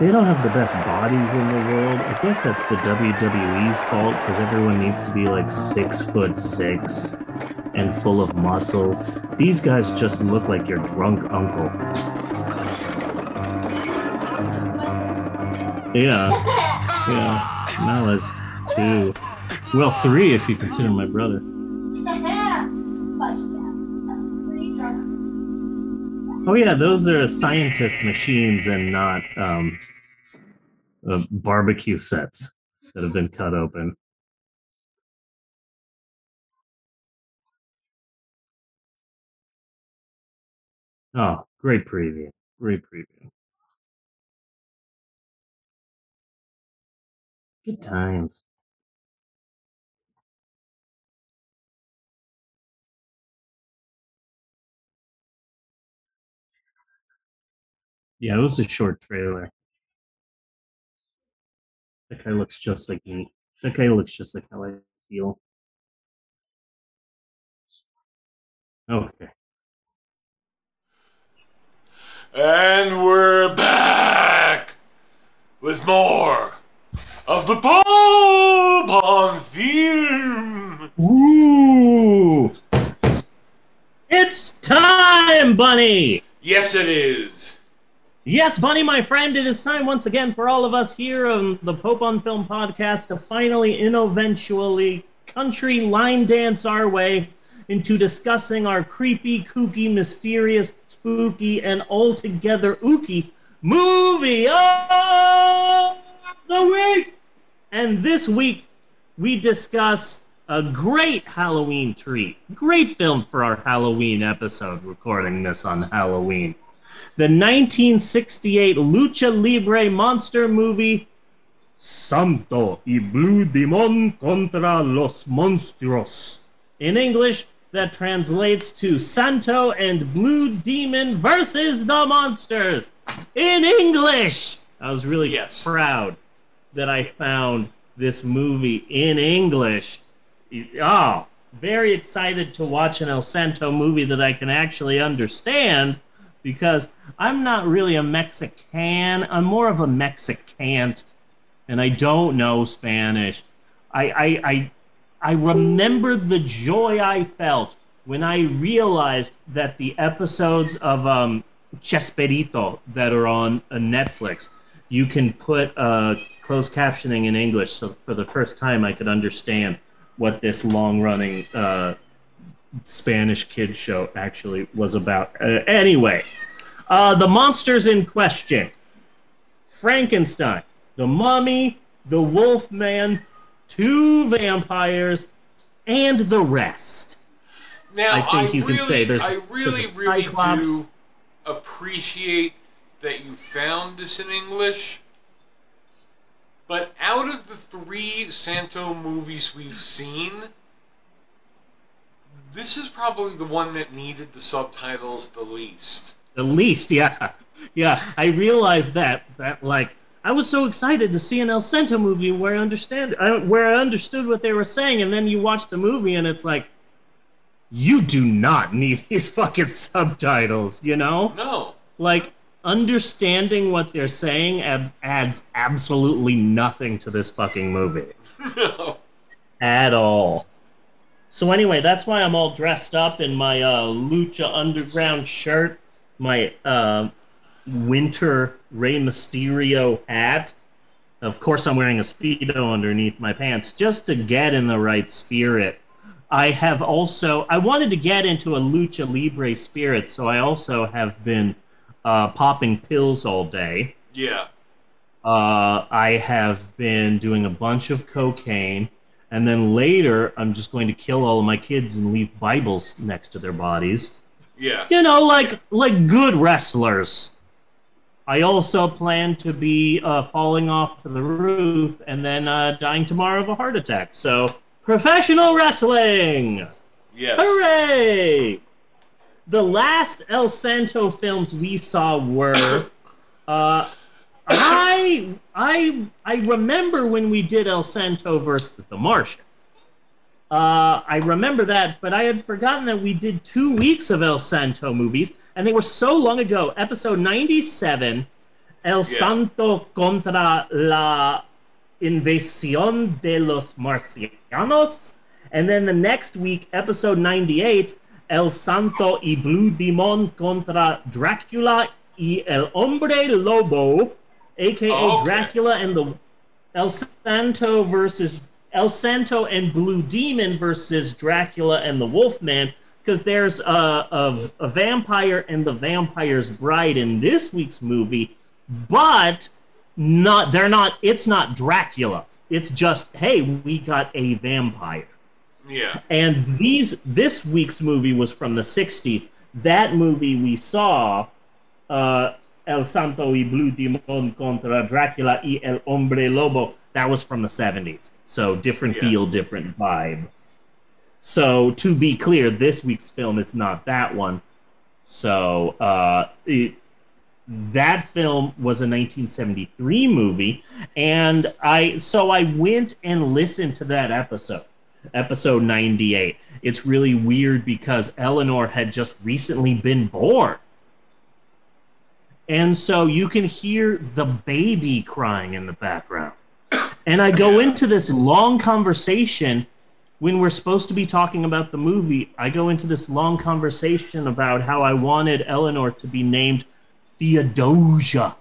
They don't have the best bodies in the world. I guess that's the W W E's fault, because everyone needs to be like six foot six and full of muscles. These guys just look like your drunk uncle. Yeah. Yeah. Now that's two. Well, three if you consider my brother. Oh yeah, those are scientist machines and not um, uh, barbecue sets that have been cut open. Oh, great preview. Great preview. Good times. Yeah, it was a short trailer. That guy looks just like me. That guy looks just like how I feel. Okay. And we're back with more of the Pulp on Film. Ooh. It's time, Bunny! Yes, it is. Yes, Bunny, my friend, it is time once again for all of us here on the Pulp on Film podcast to finally and eventually country line dance our way into discussing our creepy, kooky, mysterious, spooky, and altogether ooky movie of the week. And And this week, we discuss a great Halloween treat. Great film for our Halloween episode, recording this on Halloween. The nineteen sixty-eight Lucha Libre monster movie, Santo y Blue Demon contra los Monstros. In English, that translates to Santo and Blue Demon versus the Monsters. In English! I was really yes. proud that I found this movie in English. Oh, very excited to watch an El Santo movie that I can actually understand, because I'm not really a Mexican. I'm more of a Mexicant, and I don't know Spanish. I, I, I, I remember the joy I felt when I realized that the episodes of um, Chespirito that are on uh, Netflix, you can put uh, closed captioning in English, so for the first time I could understand what this long-running uh, Spanish kid show actually was about. Uh, anyway, uh, the monsters in question: Frankenstein, the Mummy, the Wolfman, two vampires, and the rest. Now, I think I you really, can say there's. I really, there's really do appreciate that you found this in English. But out of the three Santo movies we've seen, this is probably the one that needed the subtitles the least. The least, yeah. Yeah, I realized that. That, like, I was so excited to see an El Santo movie where I, understand, I, where I understood what they were saying, and then you watch the movie and it's like, you do not need these fucking subtitles, you know? No. Like, understanding what they're saying ab adds absolutely nothing to this fucking movie. No. At all. So anyway, that's why I'm all dressed up in my uh, Lucha Underground shirt, my uh, winter Rey Mysterio hat. Of course, I'm wearing a Speedo underneath my pants, just to get in the right spirit. I have also... I wanted to get into a Lucha Libre spirit, so I also have been... Uh, popping pills all day. Yeah. Uh, I have been doing a bunch of cocaine, and then later I'm just going to kill all of my kids and leave Bibles next to their bodies. Yeah. You know, like like good wrestlers. I also plan to be uh, falling off the roof and then uh, dying tomorrow of a heart attack. So, professional wrestling! Yes. Hooray! The last El Santo films we saw were, uh, I I I remember when we did El Santo versus the Martians. Uh, I remember that, but I had forgotten that we did two weeks of El Santo movies, and they were so long ago. Episode ninety-seven, El yeah. Santo contra la Invasión de los Marcianos, and then the next week, episode ninety-eight. El Santo y Blue Demon contra Dracula y el Hombre Lobo, a k a. Oh, okay. Dracula and the El Santo versus El Santo and Blue Demon versus Dracula and the Wolfman, because there's a, a, a vampire and the vampire's bride in this week's movie, but not they're not it's not Dracula. It's just, hey, we got a vampire. Yeah. And these this week's movie was from the sixties. That movie we saw, uh, El Santo y Blue Demon contra Dracula y el Hombre Lobo, that was from the seventies. So different yeah. feel, different vibe. So to be clear, this week's film is not that one. So uh, it, that film was a nineteen seventy-three movie, and I so I went and listened to that episode. Episode ninety-eight. It's really weird because Eleanor had just recently been born. And so you can hear the baby crying in the background. And I go into this long conversation when we're supposed to be talking about the movie. I go into this long conversation about how I wanted Eleanor to be named Theodosia,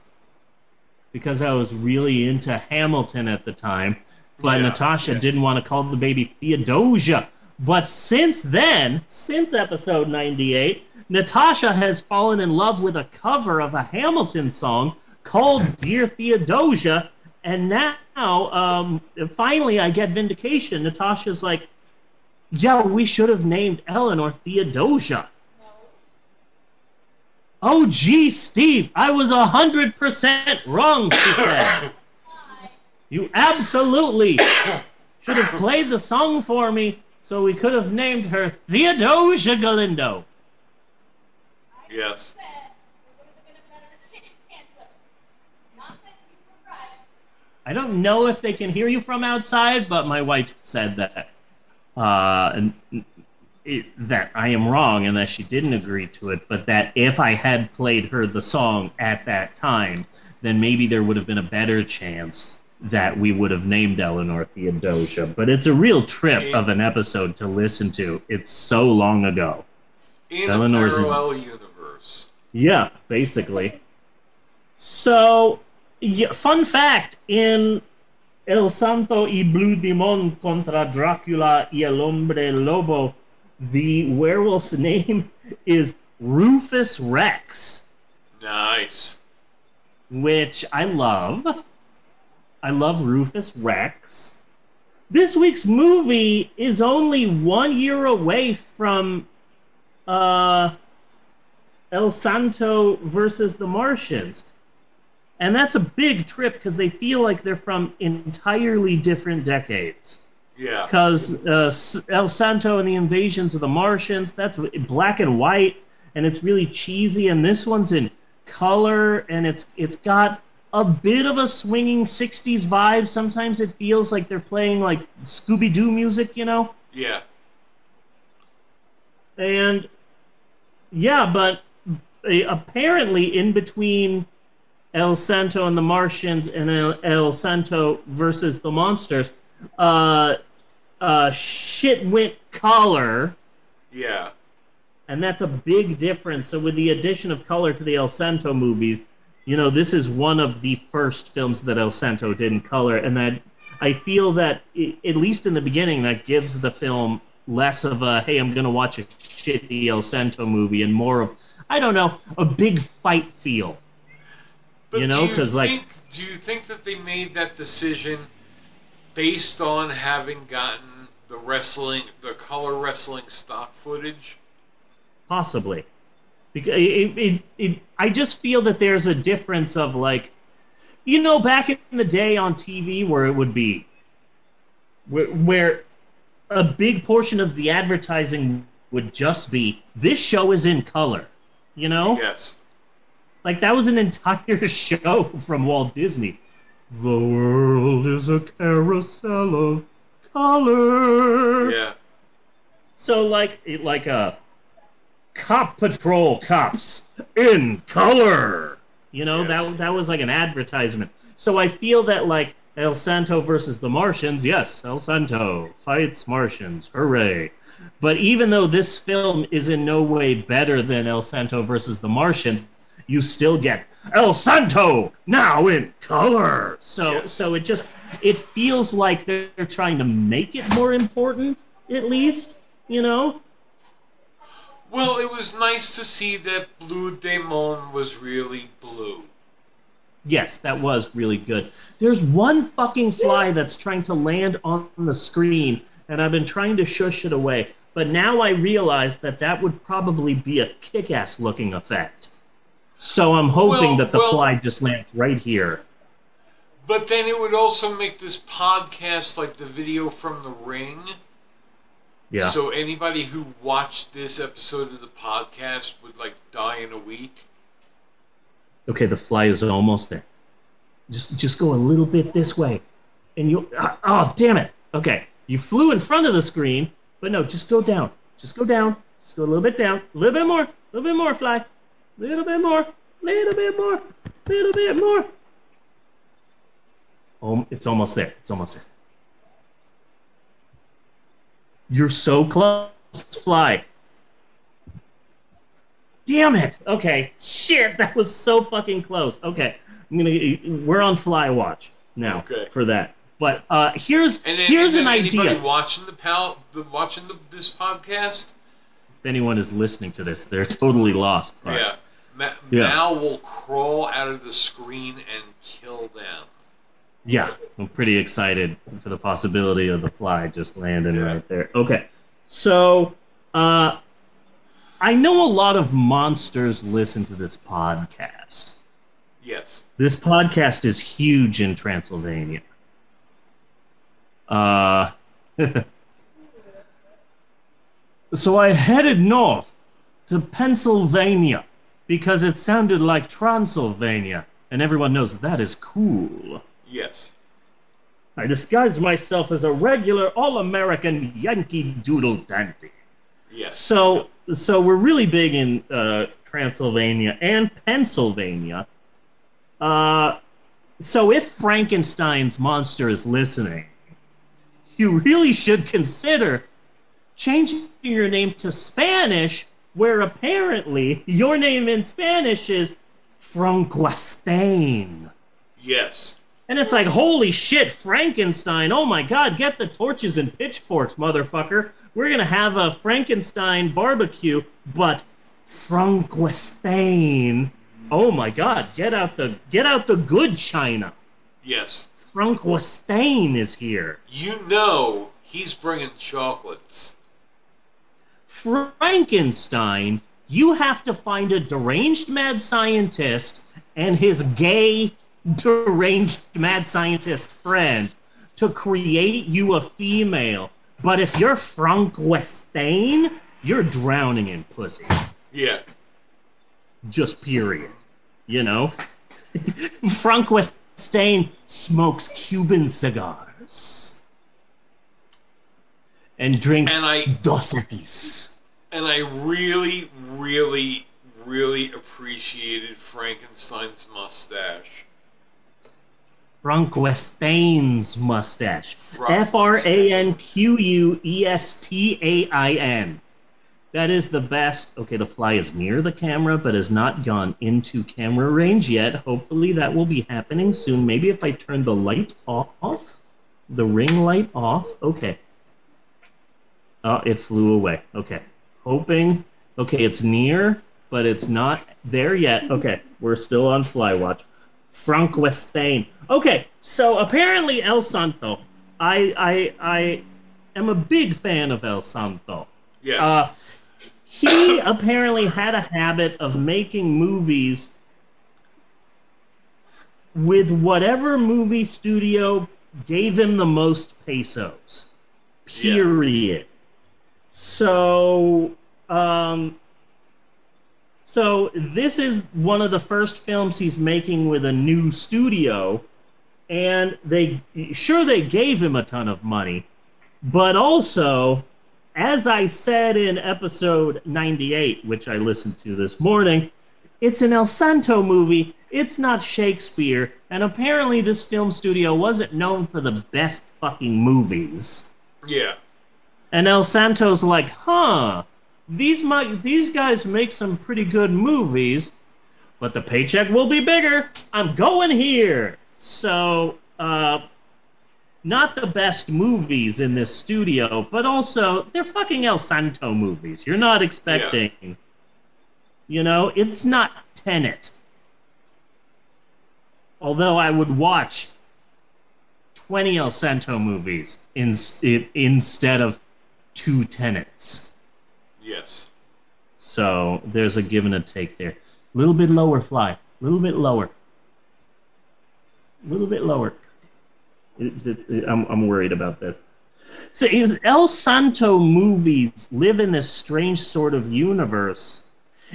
because I was really into Hamilton at the time. But yeah, Natasha yeah. didn't want to call the baby Theodosia. But since then, since episode ninety-eight, Natasha has fallen in love with a cover of a Hamilton song called Dear Theodosia, And now, um, finally, I get vindication. Natasha's like, yeah, we should have named Eleanor Theodosia. No. Oh, gee, Steve, I was one hundred percent wrong, she said. You absolutely should have played the song for me so we could have named her Theodosia Galindo. Yes. I don't know if they can hear you from outside, but my wife said that uh, and it, that I am wrong and that she didn't agree to it, but that if I had played her the song at that time, then maybe there would have been a better chance that we would have named Eleanor Theodosia. But it's a real trip in, of an episode to listen to. It's so long ago. In Eleanor's a parallel in, universe. Yeah, basically. So... yeah, fun fact, in El Santo y Blue Demon contra Dracula y el Hombre Lobo, the werewolf's name is Rufus Rex. Nice. Which I love. I love Rufus Rex. This week's movie is only one year away from uh, El Santo versus the Martians. And that's a big trip because they feel like they're from entirely different decades. Yeah. Because uh, El Santo and the Invasions of the Martians, that's black and white, and it's really cheesy. And this one's in color, and it's it's got a bit of a swinging sixties vibe. Sometimes it feels like they're playing like Scooby-Doo music, you know? Yeah. And, yeah, but apparently in between... El Santo and the Martians and El, El Santo versus the Monsters, uh, uh, shit went color. Yeah. And that's a big difference. So with the addition of color to the El Santo movies, you know, this is one of the first films that El Santo did in color, and that I feel that, it, at least in the beginning, that gives the film less of a, hey, I'm going to watch a shitty El Santo movie, and more of, I don't know, a big fight feel. But you know, do, you think, like, do you think that they made that decision based on having gotten the wrestling, the color wrestling stock footage? Possibly. Because it, it, it, I just feel that there's a difference of like, you know, back in the day on T V where it would be, where, where a big portion of the advertising would just be, this show is in color, you know? Yes. Like, that was an entire show from Walt Disney. The world is a carousel of color. Yeah. So, like, like a Cop Patrol cops in color. You know, yes. that, that was like an advertisement. So I feel that, like, El Santo versus the Martians, yes, El Santo fights Martians, hooray. But even though this film is in no way better than El Santo versus the Martians, you still get El Santo now in color. So yes. so it just it feels like they're trying to make it more important, at least, you know? Well, it was nice to see that Blue Demon was really blue. Yes, that was really good. There's one fucking fly that's trying to land on the screen, and I've been trying to shush it away. But now I realize that that would probably be a kick-ass looking effect. So I'm hoping well, that the well, fly just lands right here. But then it would also make this podcast like the video from The Ring. Yeah. So anybody who watched this episode of the podcast would like die in a week. Okay, the fly is almost there. Just just go a little bit this way. And you'll... Oh, oh damn it. Okay, you flew in front of the screen, but no, just go down. Just go down. Just go a little bit down. A little bit more. A little bit more, fly. Little bit more, little bit more, little bit more. Oh, it's almost there. It's almost there. You're so close, fly. Damn it. Okay. Shit, that was so fucking close. Okay. I'm gonna. We're on fly watch now okay. for that. But uh, here's and then, here's and then an anybody idea. Anybody watching the pal, the, watching the, this podcast. If anyone is listening to this, they're totally lost. But... yeah. Ma yeah. Mal will crawl out of the screen and kill them. Yeah, I'm pretty excited for the possibility of the fly just landing yeah. right there. Okay, so uh, I know a lot of monsters listen to this podcast. Yes. This podcast is huge in Transylvania. Uh, so I headed north to Pennsylvania because it sounded like Transylvania, and everyone knows that is cool. Yes. I disguised myself as a regular all-American Yankee Doodle dandy. Yes. So, so we're really big in uh, Transylvania and Pennsylvania. Uh, so if Frankenstein's monster is listening, you really should consider changing your name to Spanish, where apparently your name in Spanish is Frankenstein. Yes. And it's like, holy shit, Frankenstein, oh my god, get the torches and pitchforks, motherfucker. We're going to have a Frankenstein barbecue, but Frankenstein, oh my god, get out the get out the good china. Yes. Frankenstein is here. You know he's bringing chocolates. Frankenstein, you have to find a deranged mad scientist and his gay... deranged mad scientist friend to create you a female. But if you're Frankenstein, you're drowning in pussy. Yeah. Just period. You know? Frankenstein smokes Cuban cigars. And drinks and I, dos equis. And I really, really, really appreciated Frankenstein's mustache. Frankenstein's mustache. F R A N Q U E S T A I N. That is the best. Okay, the fly is near the camera, but has not gone into camera range yet. Hopefully that will be happening soon. Maybe if I turn the light off, the ring light off. Okay. Oh, it flew away. Okay. Hoping. Okay, it's near, but it's not there yet. Okay, we're still on fly watch. Frankenstein. Okay, so apparently El Santo. I I I am a big fan of El Santo. Yeah. Uh, he apparently had a habit of making movies with whatever movie studio gave him the most pesos. Period. Yeah. So um So this is one of the first films he's making with a new studio, and they sure they gave him a ton of money, but also, as I said in episode ninety-eight, which I listened to this morning, it's an El Santo movie, it's not Shakespeare, and apparently this film studio wasn't known for the best fucking movies. Yeah. And El Santo's like, huh... These might, these guys make some pretty good movies, but the paycheck will be bigger. I'm going here. So, uh, not the best movies in this studio, but also they're fucking El Santo movies. You're not expecting, yeah. you know, it's not Tenet. Although I would watch twenty El Santo movies in, in, instead of two Tenets. Yes. So there's a give and a take there. A little bit lower, fly. A little bit lower. A little bit lower. It, it, it, I'm, I'm worried about this. So is El Santo movies live in this strange sort of universe.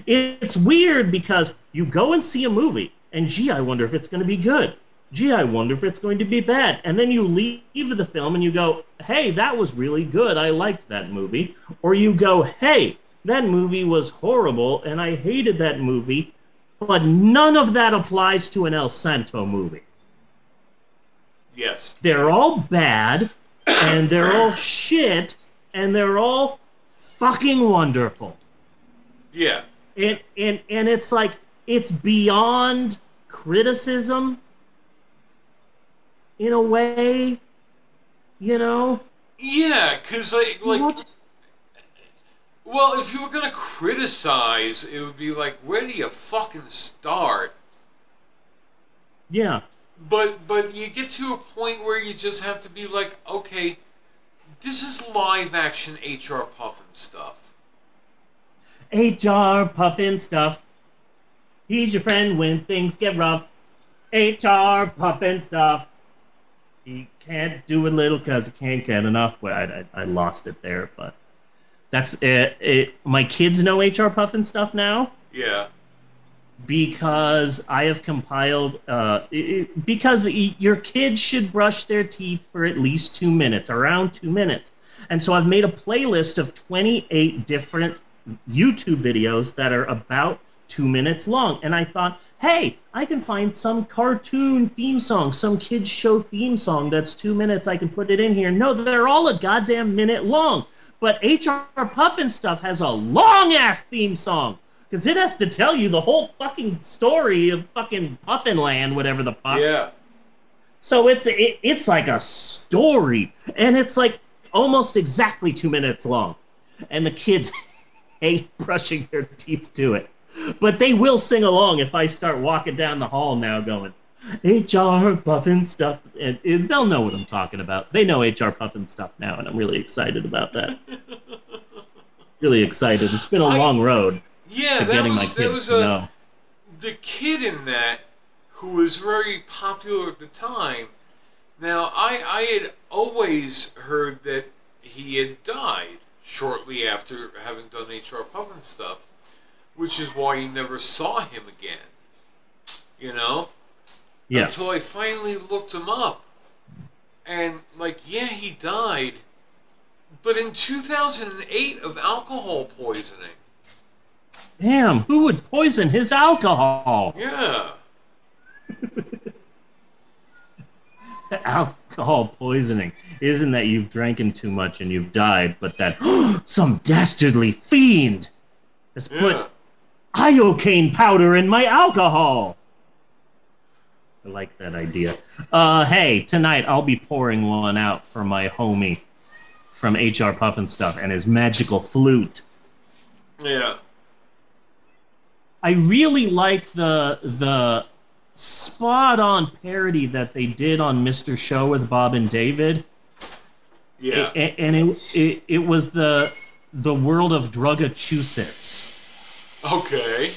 It's weird because you go and see a movie, and gee, I wonder if it's going to be good. Gee, I wonder if it's going to be bad. And then you leave the film and you go, hey, that was really good. I liked that movie. Or you go, hey, that movie was horrible and I hated that movie. But none of that applies to an El Santo movie. Yes. They're all bad and they're all shit and they're all fucking wonderful. Yeah. And, and, and it's like, it's beyond criticism. In a way, you know? Yeah, because, like, like well, if you were going to criticize, it would be like, where do you fucking start? Yeah. But but you get to a point where you just have to be like, okay, this is live action H R Puffin stuff. H R Puffin stuff. He's your friend when things get rough. H R Puffin stuff. He can't do a little because he can't get enough. Well, I, I I lost it there, but that's it. It my kids know H R Puffin stuff now. Yeah. Because I have compiled, uh, it, because your kids should brush their teeth for at least two minutes, around two minutes. And so I've made a playlist of twenty-eight different YouTube videos that are about two minutes long. And I thought, hey, I can find some cartoon theme song, some kids show theme song that's two minutes. I can put it in here. No, they're all a goddamn minute long. But H R Puffin stuff has a long-ass theme song. Because it has to tell you the whole fucking story of fucking Puffinland, whatever the fuck. Yeah. So it's it, it's like a story. And it's like almost exactly two minutes long. And the kids hate brushing their teeth to it. But they will sing along if I start walking down the hall now going, H R Puffin stuff. And, and they'll know what I'm talking about. They know H R Puffin stuff now, and I'm really excited about that. Really excited. It's been a I... long road. Yeah, that was, that was a, no. the kid in that who was very popular at the time. Now, I, I had always heard that he had died shortly after having done H R Puffin stuff, which is why you never saw him again, you know? Yeah. Until I finally looked him up. And, like, yeah, he died, but in two thousand eight of alcohol poisoning. Damn, who would poison his alcohol? Yeah. Alcohol poisoning. Isn't that you've drank too much and you've died, but that some dastardly fiend has put yeah. iocane powder in my alcohol. I like that idea. Uh, hey, tonight I'll be pouring one out for my homie from H R Puffin Stuff and his magical flute. Yeah. I really like the the spot-on parody that they did on Mister Show with Bob and David. Yeah, it, and it, it it was the the world of Drugachusetts. Okay.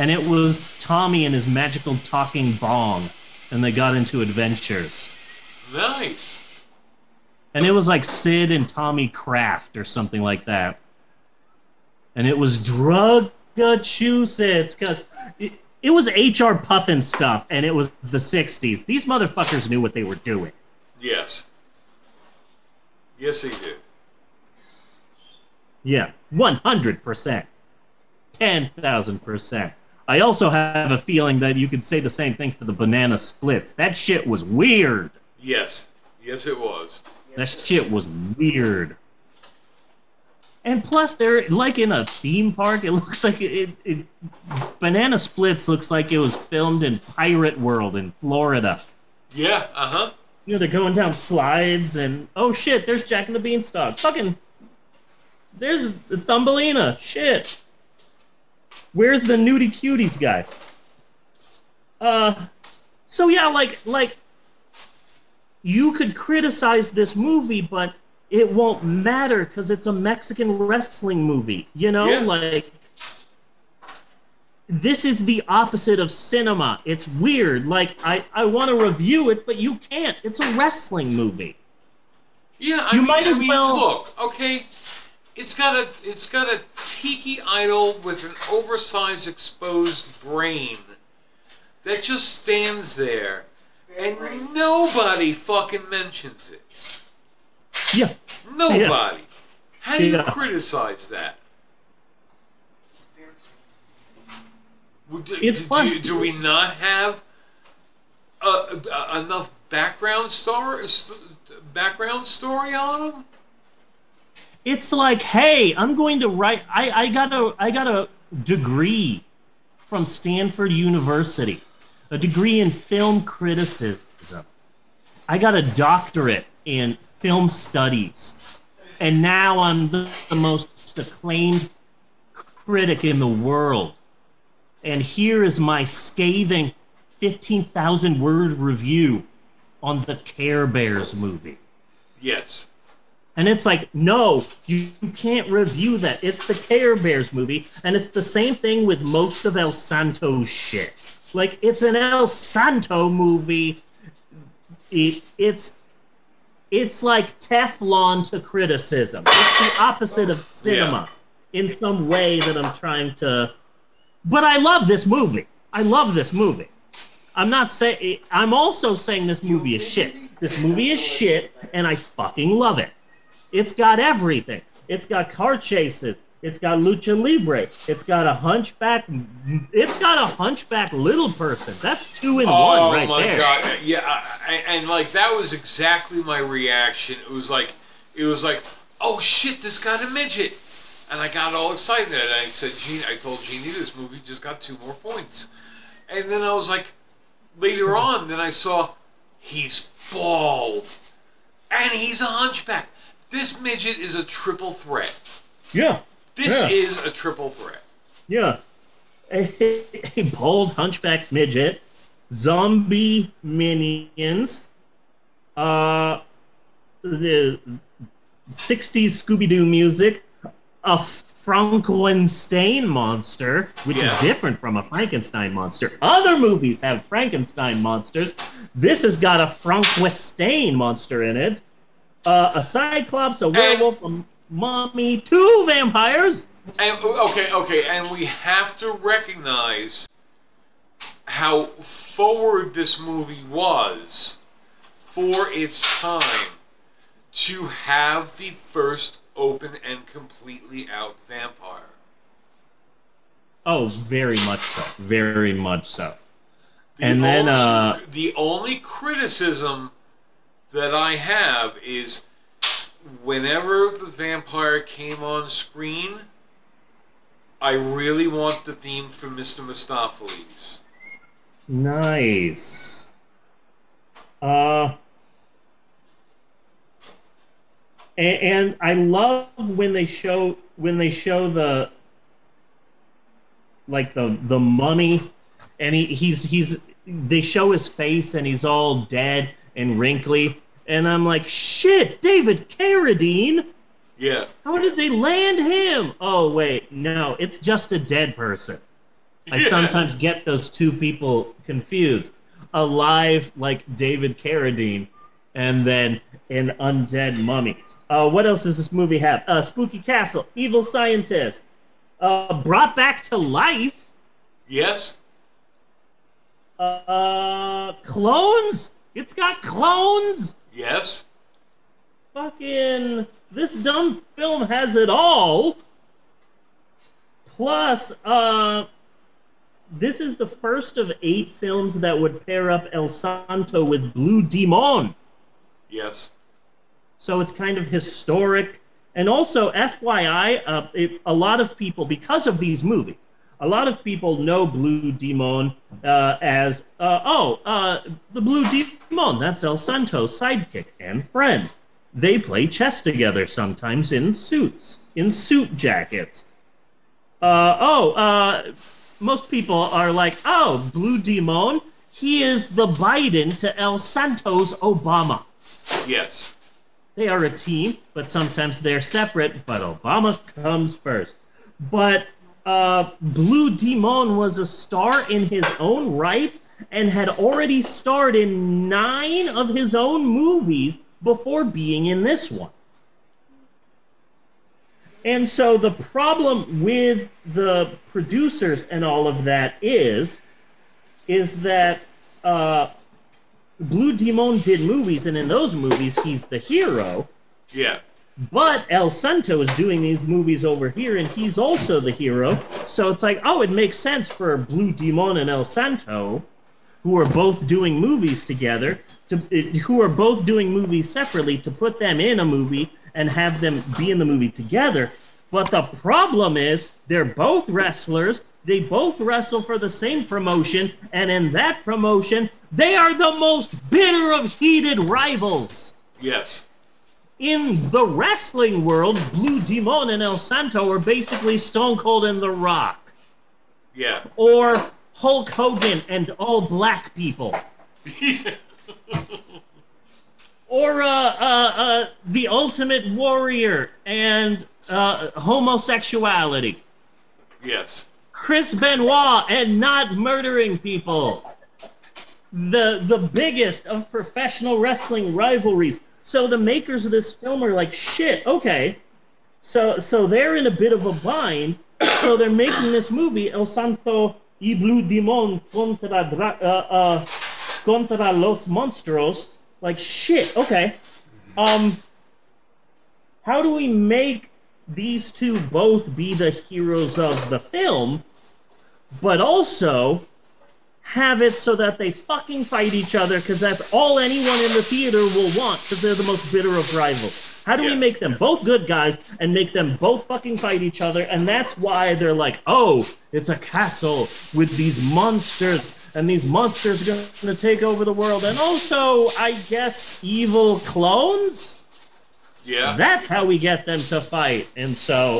And it was Tommy and his magical talking bong, and they got into adventures. Nice. And it was like Sid and Tommy Kraft or something like that. And it was drug. Drugachusetts, because it, it was H R Puffin stuff, and it was the sixties. These motherfuckers knew what they were doing. Yes. Yes, they did. Yeah, one hundred percent. ten thousand percent. I also have a feeling that you could say the same thing for the banana splits. That shit was weird. Yes. Yes, it was. That shit was weird. And plus, they're like in a theme park. It looks like it, it, it. Banana Splits looks like it was filmed in Pirate World in Florida. Yeah, uh huh. You know, they're going down slides and oh shit, there's Jack and the Beanstalk. Fucking, there's the Thumbelina. Shit. Where's the Nudie Cuties guy? Uh, so yeah, like like. You could criticize this movie, but. It won't matter because it's a Mexican wrestling movie. You know, yeah. Like, this is the opposite of cinema. It's weird. Like, I, I want to review it, but you can't. It's a wrestling movie. Yeah, I you mean, might as I mean well... look, okay, it's got a it's got a tiki idol with an oversized exposed brain that just stands there, and nobody fucking mentions it. Yeah. Nobody. Yeah. How do you yeah. criticize that? Do, it's do, fun. Do, do we not have a, a, a, enough background star, st background story on them? It's like, hey, I'm going to write. I, I got a I got a degree from Stanford University, a degree in film criticism. I got a doctorate in film studies, and now I'm the, the most acclaimed critic in the world, and here is my scathing fifteen thousand word review on the Care Bears movie. Yes. And it's like, no, you can't review that. It's the Care Bears movie, and it's the same thing with most of El Santo's shit. Like, it's an El Santo movie. It, it's it's like Teflon to criticism. It's the opposite of cinema yeah. in some way that I'm trying to... But I love this movie. I love this movie. I'm not saying... I'm also saying this movie is shit. This movie is shit, and I fucking love it. It's got everything. It's got car chases. It's got lucha libre. It's got a hunchback. It's got a hunchback little person. That's two in oh, one right there. Oh my god! Yeah, I, and like that was exactly my reaction. It was like, it was like, oh shit, this got a midget, and I got all excited. And I said, Gene, I told Jeannie this movie just got two more points. And then I was like, later on, then I saw he's bald, and he's a hunchback. This midget is a triple threat. Yeah. This yeah. is a triple threat. Yeah. A, a bald hunchback midget, zombie minions, uh, the sixties Scooby-Doo music, a Frankenstein monster, which yeah. is different from a Frankenstein monster. Other movies have Frankenstein monsters. This has got a Frankenstein monster in it. Uh, a cyclops, a werewolf, and, a mommy, two vampires. And okay, okay, and we have to recognize how forward this movie was for its time to have the first open and completely out vampire. Oh, very much so. Very much so. The and only, then uh, the only criticism that I have is whenever the vampire came on screen, I really want the theme from Mister Mistopheles. Nice. Uh, and, and I love when they show when they show the like the the mummy, and he, he's he's they show his face and he's all dead and wrinkly. And I'm like, shit, David Carradine? Yeah. How did they land him? Oh, wait, no, it's just a dead person. Yeah. I sometimes get those two people confused. Alive like David Carradine, and then an undead mummy. Uh, what else does this movie have? Uh, Spooky Castle, Evil Scientist, uh, Brought Back to Life. Yes. Uh, clones? It's got clones? Yes. Fucking... This dumb film has it all. Plus, uh... this is the first of eight films that would pair up El Santo with Blue Demon. Yes. So it's kind of historic. And also, F Y I, uh, it, a lot of people, because of these movies, a lot of people know Blue Demon uh, as, uh, oh, uh, the Blue Demon, that's El Santo's sidekick and friend. They play chess together sometimes in suits, in suit jackets. Uh, oh, uh, most people are like, oh, Blue Demon, he is the Biden to El Santo's Obama. Yes. They are a team, but sometimes they're separate, but Obama comes first. But... Uh, Blue Demon was a star in his own right and had already starred in nine of his own movies before being in this one. And so the problem with the producers and all of that is, is that uh, Blue Demon did movies, and in those movies he's the hero. Yeah. But El Santo is doing these movies over here, and he's also the hero. So it's like, oh, it makes sense for Blue Demon and El Santo, who are both doing movies together, to who are both doing movies separately, to put them in a movie and have them be in the movie together. But the problem is they're both wrestlers. They both wrestle for the same promotion, and in that promotion, they are the most bitter of heated rivals. Yes. In the wrestling world, Blue Demon and El Santo are basically Stone Cold and The Rock. Yeah. Or Hulk Hogan and all black people. Yeah. Or uh, uh, uh, the Ultimate Warrior and uh, homosexuality. Yes. Chris Benoit and not murdering people. The the biggest of professional wrestling rivalries. So the makers of this film are like, shit, okay. So so they're in a bit of a bind. So they're making this movie, El Santo y Blue Demon contra, Dra uh, uh, contra los Monstros. Like, shit, okay. Um, how do we make these two both be the heroes of the film, but also have it so that they fucking fight each other, because that's all anyone in the theater will want, because they're the most bitter of rivals. How do yes, we make them yes. both good guys and make them both fucking fight each other? And that's why they're like, oh, it's a castle with these monsters. And these monsters are going to take over the world. And also, I guess, evil clones? Yeah. That's how we get them to fight. And so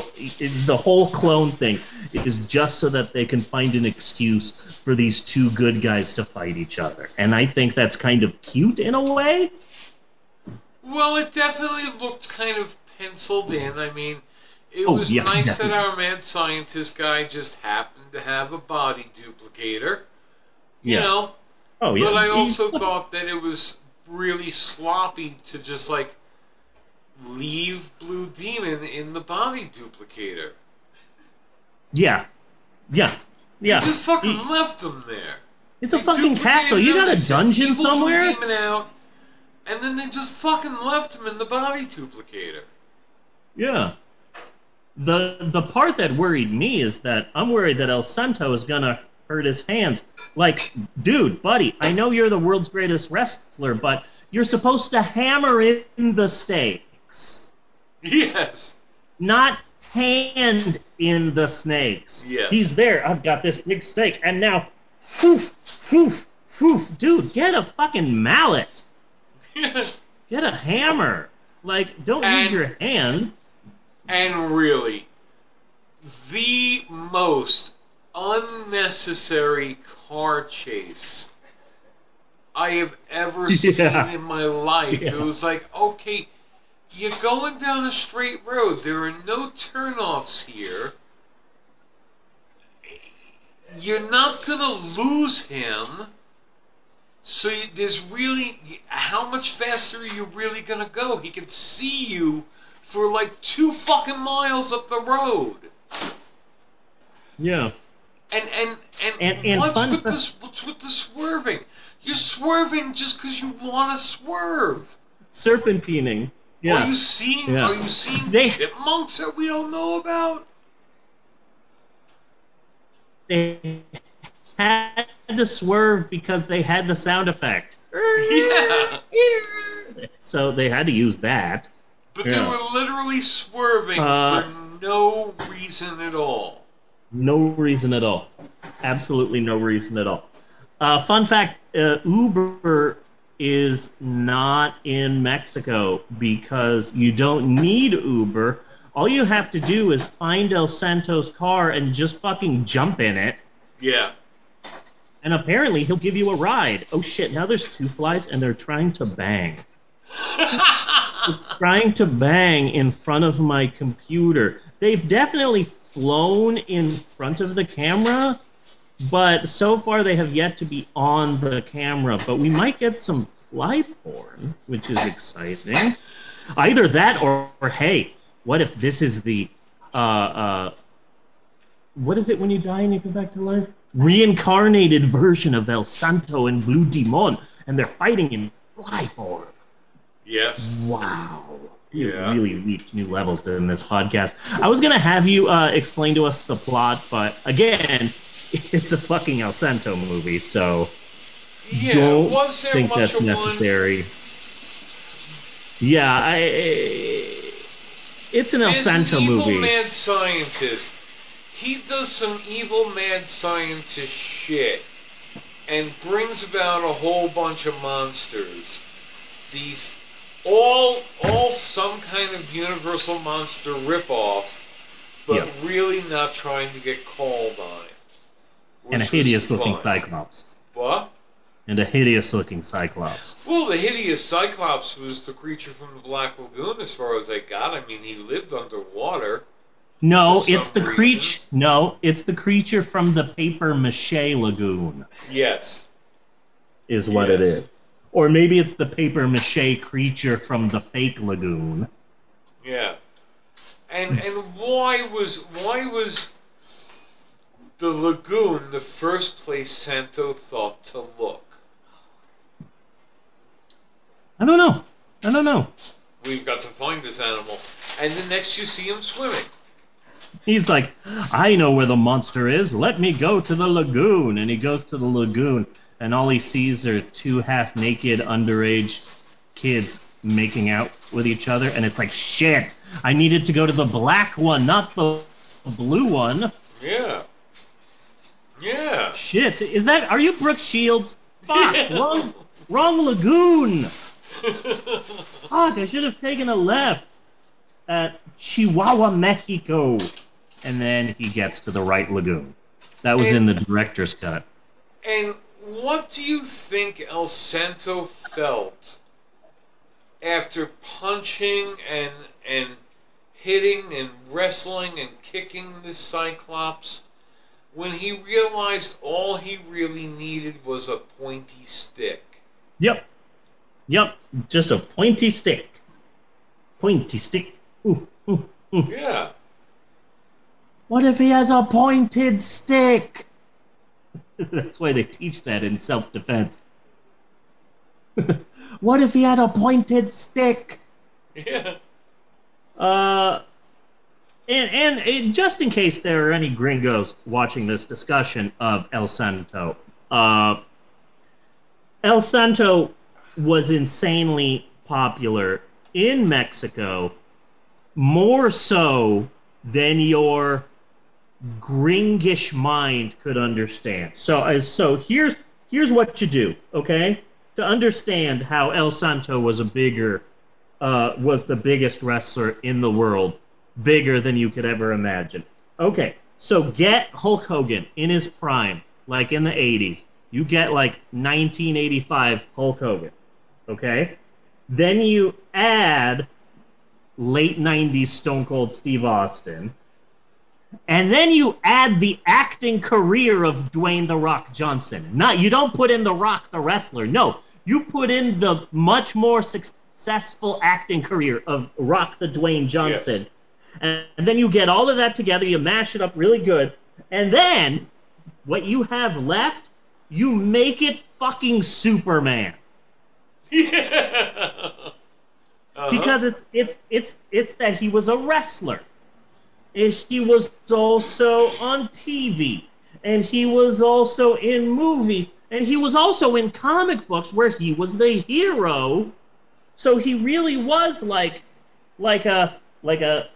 the whole clone thing is just so that they can find an excuse for these two good guys to fight each other. And I think that's kind of cute in a way. Well, it definitely looked kind of penciled in. I mean, it oh, was yeah, nice yeah. that our mad scientist guy just happened to have a body duplicator. You yeah. know, oh, yeah. but I also thought that it was really sloppy to just, like, leave Blue Demon in the body duplicator. Yeah. Yeah. Yeah. You just fucking he, left him there. It's a they fucking castle. You got a dungeon somewhere? Blue Demon out, and then they just fucking left him in the body duplicator. Yeah. The, the part that worried me is that I'm worried that El Santo is going to hurt his hands. Like, dude, buddy, I know you're the world's greatest wrestler, but you're supposed to hammer in the stakes. Yes. Not hand in the snakes. Yes. He's there. I've got this big stake. And now, poof, poof, poof. Dude, get a fucking mallet. Get a hammer. Like, don't and, use your hand. And really, the most unnecessary car chase I have ever yeah. seen in my life. Yeah. It was like, okay, you're going down a straight road. There are no turnoffs here. You're not going to lose him. So you, there's really, how much faster are you really going to go? He can see you for like two fucking miles up the road. Yeah. And, and, and, and, and what's, with this, what's with the swerving? You're swerving just because you want to swerve. Serpentining. Yeah. Are you seeing, yeah. are you seeing they, chipmunks that we don't know about? They had to swerve because they had the sound effect. Yeah. So they had to use that. But yeah. they were literally swerving uh, for no reason at all. No reason at all. Absolutely no reason at all. Uh, fun fact, uh, Uber is not in Mexico because you don't need Uber. All you have to do is find El Santo's car and just fucking jump in it. Yeah. And apparently he'll give you a ride. Oh shit, now there's two flies and they're trying to bang. They're trying to bang in front of my computer. They've definitely flown in front of the camera, but so far they have yet to be on the camera. But we might get some fly porn, which is exciting. Either that or, or hey, what if this is the, uh, uh, what is it when you die and you come back to life? Reincarnated version of El Santo and Blue Demon, and they're fighting in fly form. Yes. Wow. You've yeah. really reached new levels in this podcast. I was going to have you uh, explain to us the plot, but again, it's a fucking El Santo movie, so yeah, don't was there think much that's necessary. One? Yeah, I, it's an El There's Santo an evil movie. Mad scientist. He does some evil mad scientist shit and brings about a whole bunch of monsters. These... All, all some kind of universal monster ripoff, but yeah. really not trying to get called on it. Which and a hideous-looking Cyclops. What? And a hideous-looking Cyclops. Well, the hideous Cyclops was the creature from the Black Lagoon, as far as I got. I mean, he lived underwater. No, it's the creature. No, it's the creature from the paper mache lagoon. Yes, is what yes. it is. Or maybe it's the paper mache creature from the fake lagoon. Yeah, and and why was why was the lagoon the first place Santo thought to look? I don't know. I don't know. We've got to find this animal, and the next you see him swimming. He's like, I know where the monster is. Let me go to the lagoon. And he goes to the lagoon, and all he sees are two half-naked, underage kids making out with each other. And it's like, shit, I needed to go to the black one, not the blue one. Yeah. Yeah. Shit, is that, are you Brooke Shields? Fuck, yeah. wrong, wrong lagoon. Fuck, I should have taken a left. At Chihuahua, Mexico, and then he gets to the right lagoon. That was and, in the director's cut. And what do you think El Santo felt after punching and and hitting and wrestling and kicking this Cyclops when he realized all he really needed was a pointy stick? Yep. Yep. Just a pointy stick. Pointy stick. Ooh, ooh, ooh. Yeah. What if he has a pointed stick? That's why they teach that in self-defense. What if he had a pointed stick? Yeah. Uh, and, and and just in case there are any gringos watching this discussion of El Santo, uh, El Santo was insanely popular in Mexico. More so than your gringish mind could understand. So, so here's here's what you do, okay? To understand how El Santo was a bigger, uh, was the biggest wrestler in the world, bigger than you could ever imagine. Okay, so get Hulk Hogan in his prime, like in the eighties. You get like nineteen eighty-five Hulk Hogan, okay? Then you add late nineties Stone Cold Steve Austin, and then you add the acting career of Dwayne The Rock Johnson. Not, you don't put in The Rock the wrestler. No, you put in the much more successful acting career of Rock the Dwayne Johnson. Yes. And, and then you get all of that together, you mash it up really good, and then what you have left, you make it fucking Superman. Yeah. Uh-huh. Because it's it's it's it's that he was a wrestler, and he was also on T V, and he was also in movies, and he was also in comic books where he was the hero. So he really was like, like a like a,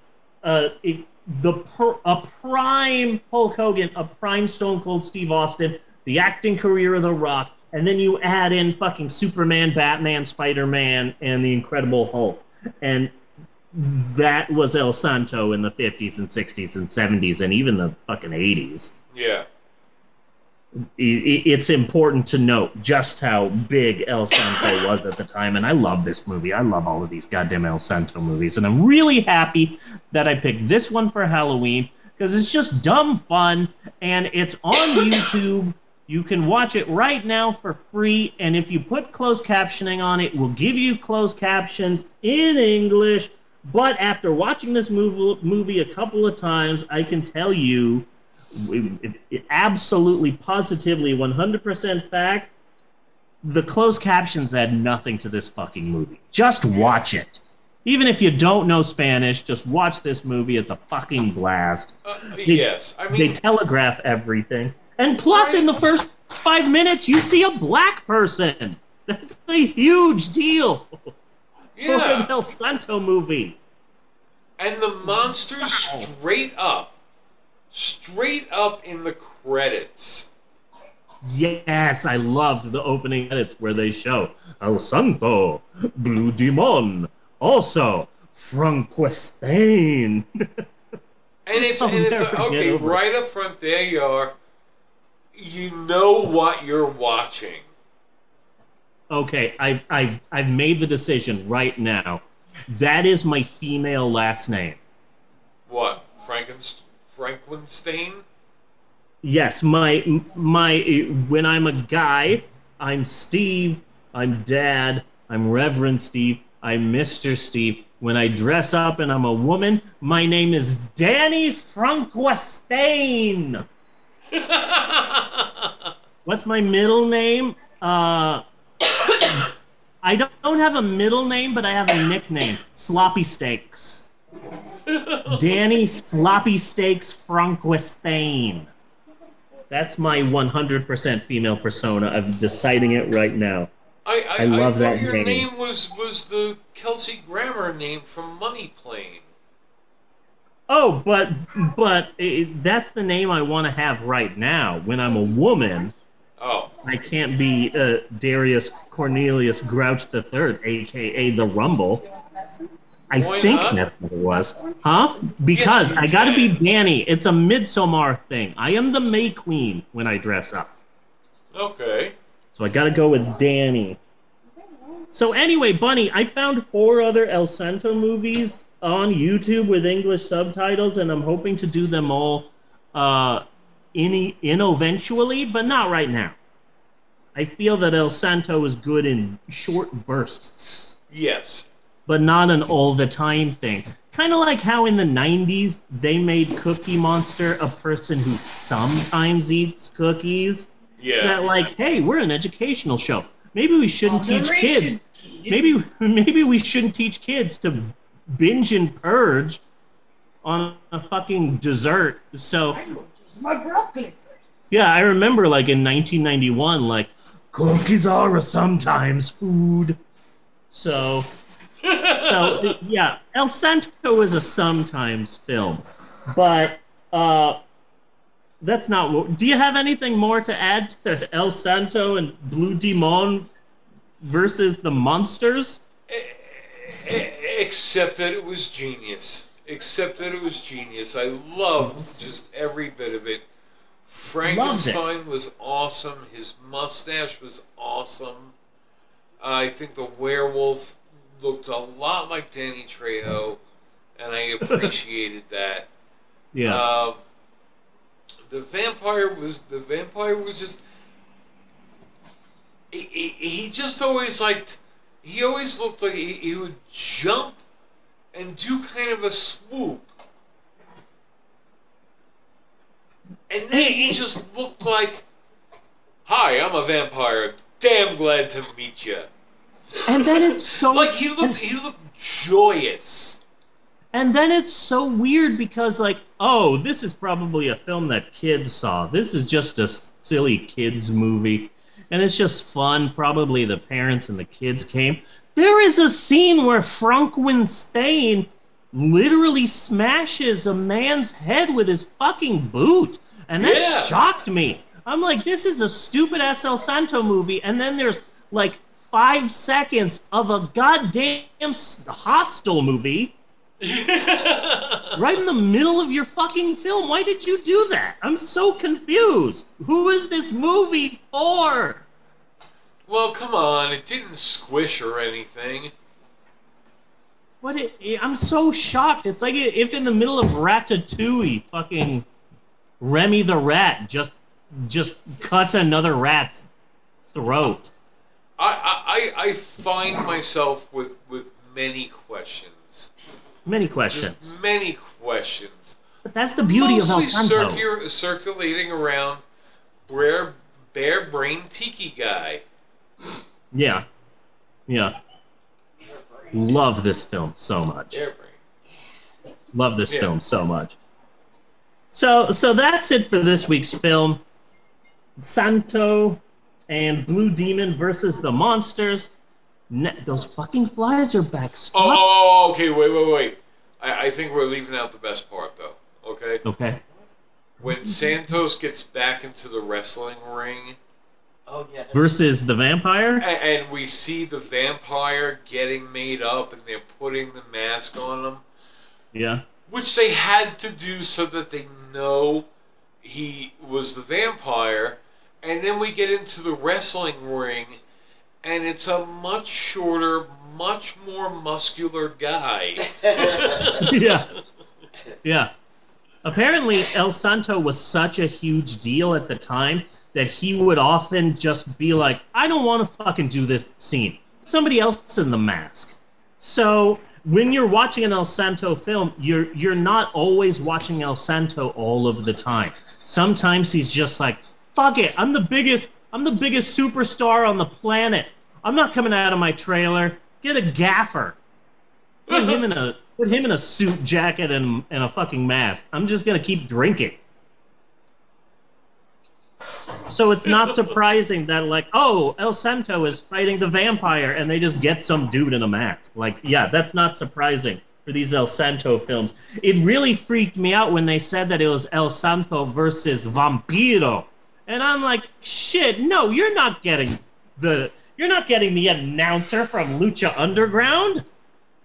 a, a the per, a prime Hulk Hogan, a prime Stone Cold Steve Austin, the acting career of The Rock. And then you add in fucking Superman, Batman, Spider-Man, and the Incredible Hulk. And that was El Santo in the fifties and sixties and seventies and even the fucking eighties. Yeah. It's important to note just how big El Santo was at the time. And I love this movie. I love all of these goddamn El Santo movies. And I'm really happy that I picked this one for Halloween because it's just dumb fun. And it's on YouTube. You can watch it right now for free, and if you put closed captioning on it, we'll give you closed captions in English. But after watching this movie a couple of times, I can tell you absolutely, positively, one hundred percent fact, the closed captions add nothing to this fucking movie. Just watch it. Even if you don't know Spanish, just watch this movie. It's a fucking blast. Uh, they, yes. I mean, they telegraph everything. And plus, in the first five minutes, you see a black person. That's a huge deal. Yeah. For an El Santo movie. And the monster wow. straight up, straight up in the credits. Yes, I loved the opening edits where they show El Santo, Blue Demon, also Frankenstein. And it's, and it's okay, right up front, there you are. you know what you're watching. Okay, I, I, I've made the decision right now. That is my female last name. What? Frankenst- Frankenstein? Yes, my, my, when I'm a guy, I'm Steve, I'm Dad, I'm Reverend Steve, I'm Mister Steve. When I dress up and I'm a woman, my name is Danny Frankenstein. What's my middle name? Uh... I don't have a middle name, but I have a nickname. Sloppy Steaks. Danny Sloppy Steaks Frankenstein. That's my one hundred percent female persona. I'm deciding it right now. I, I, I love I that your name. name was, was the Kelsey Grammer name from Money Plane. Oh, but, but it, that's the name I want to have right now. When I'm a woman... Oh. I can't be uh, Darius Cornelius Grouch the Third, a k a. The Rumble. I Why think not? That's what it was. Huh? Because yes, I gotta can. be Danny. It's a Midsommar thing. I am the May Queen when I dress up. Okay. So I gotta go with Danny. So anyway, Bunny, I found four other El Santo movies on YouTube with English subtitles, and I'm hoping to do them all... Uh, In, in eventually, but not right now. I feel that El Santo is good in short bursts. Yes. But not an all-the-time thing. Kind of like how in the nineties they made Cookie Monster a person who sometimes eats cookies. Yeah. That like, hey, we're an educational show. Maybe we shouldn't teach kids. kids. Maybe, maybe we shouldn't teach kids to binge and purge on a fucking dessert. So... my broccoli first. Yeah, I remember, like, in nineteen ninety-one, like, cookies are sometimes food. So, so yeah, El Santo is a sometimes film. But, uh, that's not what... Do you have anything more to add to El Santo and Blue Demon versus the Monsters? Except that it was genius. Except that it was genius. I loved just every bit of it. Frankenstein was awesome. His mustache was awesome. Uh, I think the werewolf looked a lot like Danny Trejo, and I appreciated that. Yeah. Uh, the vampire was the vampire was just. He, he, he just always liked. He always looked like he, he would jump. And do kind of a swoop. And then he just looked like, hi, I'm a vampire. Damn glad to meet you. And then it's so... like, he looked, he looked joyous. And then it's so weird because, like, oh, this is probably a film that kids saw. This is just a silly kids movie. And it's just fun. Probably the parents and the kids came... There is a scene where Frankenstein literally smashes a man's head with his fucking boot. And that yeah. shocked me. I'm like, this is a stupid-ass El Santo movie. And then there's, like, five seconds of a goddamn hostile movie right in the middle of your fucking film. Why did you do that? I'm so confused. Who is this movie for? Well, come on, it didn't squish or anything. What? It, it, I'm so shocked. It's like if in the middle of Ratatouille, fucking Remy the Rat just just cuts another rat's throat. I, I, I find myself with, with many questions. Many questions. Just many questions. But that's the beauty Mostly of El Santo. Mostly circu- circulating around where bare-brained tiki guy. Yeah. Yeah. Love this film so much. Love this yeah. film so much. So so that's it for this week's film. Santo and Blue Demon versus the Monsters. Ne- those fucking flies are back. Stop. Oh, okay, wait, wait, wait. I, I think we're leaving out the best part, though. Okay? Okay. When Santos gets back into the wrestling ring... Oh, yeah. Versus the vampire? And, and we see the vampire getting made up and they're putting the mask on him. Yeah. Which they had to do so that they know he was the vampire And then we get into the wrestling ring, and it's a much shorter, much more muscular guy. Yeah. Yeah. Apparently, El Santo was such a huge deal at the time that he would often just be like, I don't want to fucking do this scene. Somebody else in the mask. So when you're watching an El Santo film, you're, you're not always watching El Santo all of the time. Sometimes he's just like, fuck it, I'm the biggest, I'm the biggest superstar on the planet. I'm not coming out of my trailer. Get a gaffer. Put him in a, put him in a suit jacket and, and a fucking mask. I'm just going to keep drinking. So it's not surprising that, like, oh, El Santo is fighting the vampire, and they just get some dude in a mask. Like, yeah, that's not surprising for these El Santo films. It really freaked me out when they said that it was El Santo versus Vampiro. And I'm like, shit, no, you're not getting the you're not getting the announcer from Lucha Underground.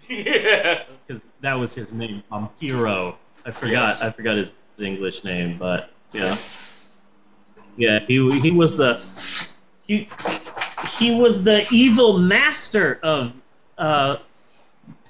Yeah, because that was his name, Vampiro. I forgot, yes. I forgot his English name, but yeah, yeah, he he was the he he was the evil master of uh,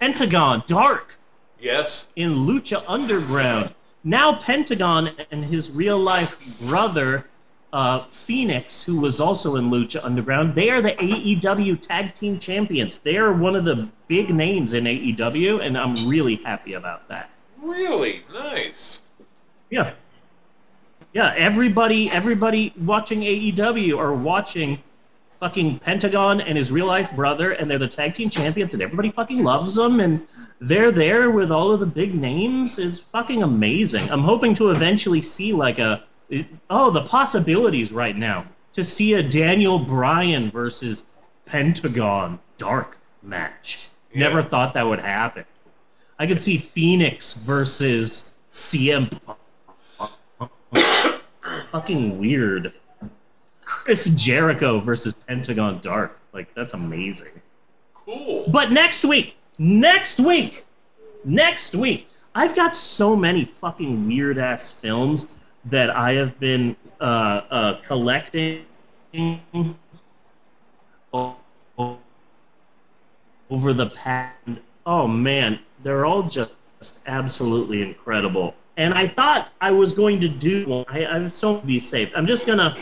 Pentagon Dark. Yes, in Lucha Underground. Now Pentagon and his real life brother. Uh, Phoenix, who was also in Lucha Underground, they are the A E W Tag Team Champions. They are one of the big names in A E W, and I'm really happy about that. Really? Nice. Yeah. Yeah, everybody everybody watching A E W are watching fucking Pentagon and his real-life brother, and they're the Tag Team Champions, and everybody fucking loves them, and they're there with all of the big names. It's fucking amazing. I'm hoping to eventually see, like, a oh, the possibilities right now to see a Daniel Bryan versus Pentagon Dark match. Yeah. Never thought that would happen. I could see Phoenix versus C M Punk. Fucking weird. Chris Jericho versus Pentagon Dark. Like, that's amazing. Cool. But next week, next week, next week, I've got so many fucking weird-ass films that I have been uh, uh, collecting over the past. Oh man, they're all just absolutely incredible. And I thought I was going to do one. I, I was so be safe. I'm just gonna,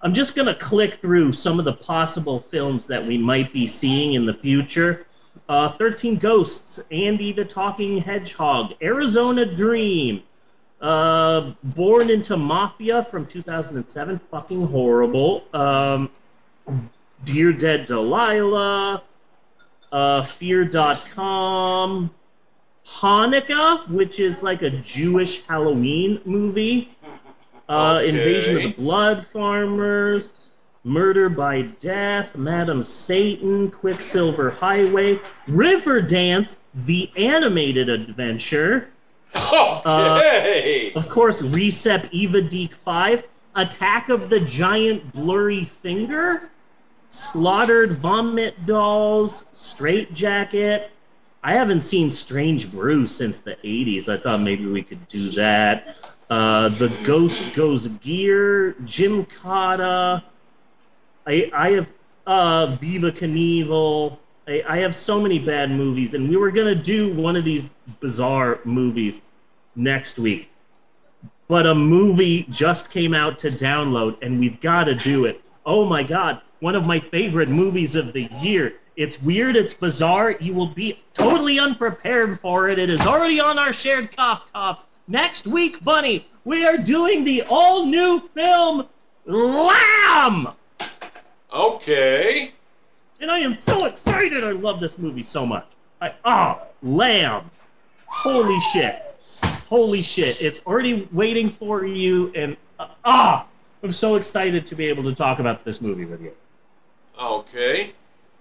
I'm just gonna click through some of the possible films that we might be seeing in the future. Uh, Thirteen Ghosts, Andy the Talking Hedgehog, Arizona Dream. Uh, Born into Mafia from two thousand seven, fucking horrible. Um, Dear Dead Delilah, uh, Fear dot com, Hanukkah, which is like a Jewish Halloween movie, uh, okay. Invasion of the Blood Farmers, Murder by Death, Madam Satan, Quicksilver Highway, Riverdance, The Animated Adventure. Okay. Uh, of course, Recep Evadeek five, Attack of the Giant Blurry Finger, Slaughtered Vomit Dolls, Straight Jacket. I haven't seen Strange Brew since the eighties. I thought maybe we could do that. Uh, the Ghost Goes Gear, Jim Cotta. I, I have uh, Viva Knievel. I, I have so many bad movies, and we were going to do one of these bizarre movies next week. But a movie just came out to download, and we've got to do it. Oh, my God. One of my favorite movies of the year. It's weird. It's bizarre. You will be totally unprepared for it. It is already on our shared cough cough. Next week, Bunny, we are doing the all-new film Lamb! Okay. And I am so excited! I love this movie so much. I, oh, Lamb! Holy shit. Holy shit. It's already waiting for you, and uh, ah! I'm so excited to be able to talk about this movie with you. Okay.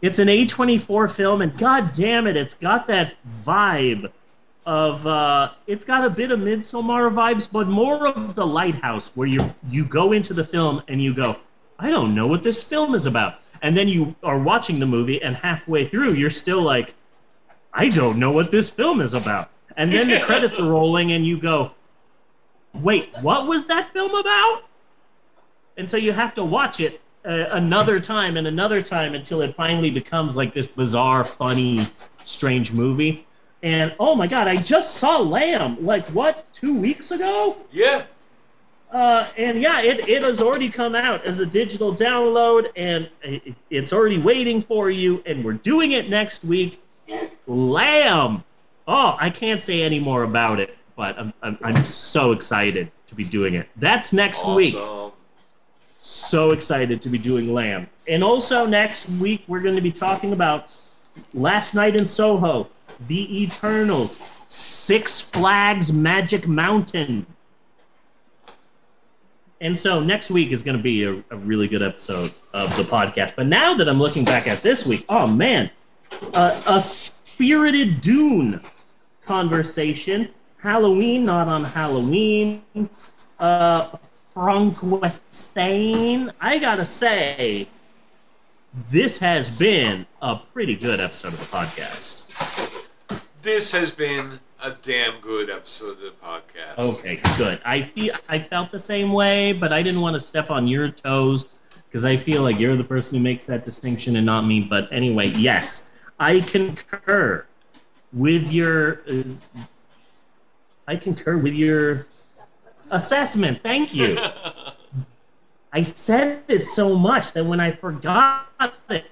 It's an A twenty-four film, and god damn it, it's got that vibe of, uh, it's got a bit of Midsommar vibes, but more of The Lighthouse, where you you go into the film and you go, I don't know what this film is about. And then you are watching the movie, and halfway through, you're still like, I don't know what this film is about. And then the credits are rolling, and you go, wait, what was that film about? And so you have to watch it uh, another time and another time until it finally becomes like this bizarre, funny, strange movie. And oh my God, I just saw Lamb, like what, two weeks ago? Yeah. Uh, and yeah, it, it has already come out as a digital download, and it, it's already waiting for you, and we're doing it next week. Lamb! Oh, I can't say any more about it, but I'm, I'm, I'm so excited to be doing it. That's next awesome. week. So excited to be doing Lamb. And also next week, we're going to be talking about Last Night in Soho, The Eternals, Six Flags Magic Mountain. And so next week is going to be a, a really good episode of the podcast. But now that I'm looking back at this week, oh, man, uh, a spirited Dune conversation. Halloween, not on Halloween. Uh, Frank Westain. I got to say, this has been a pretty good episode of the podcast. This has been... a damn good episode of the podcast. Okay, good. I feel, I felt the same way, but I didn't want to step on your toes because I feel like you're the person who makes that distinction and not me. But anyway, yes, I concur with your. Uh, I concur with your assessment. Thank you. I said it so much that when I forgot it.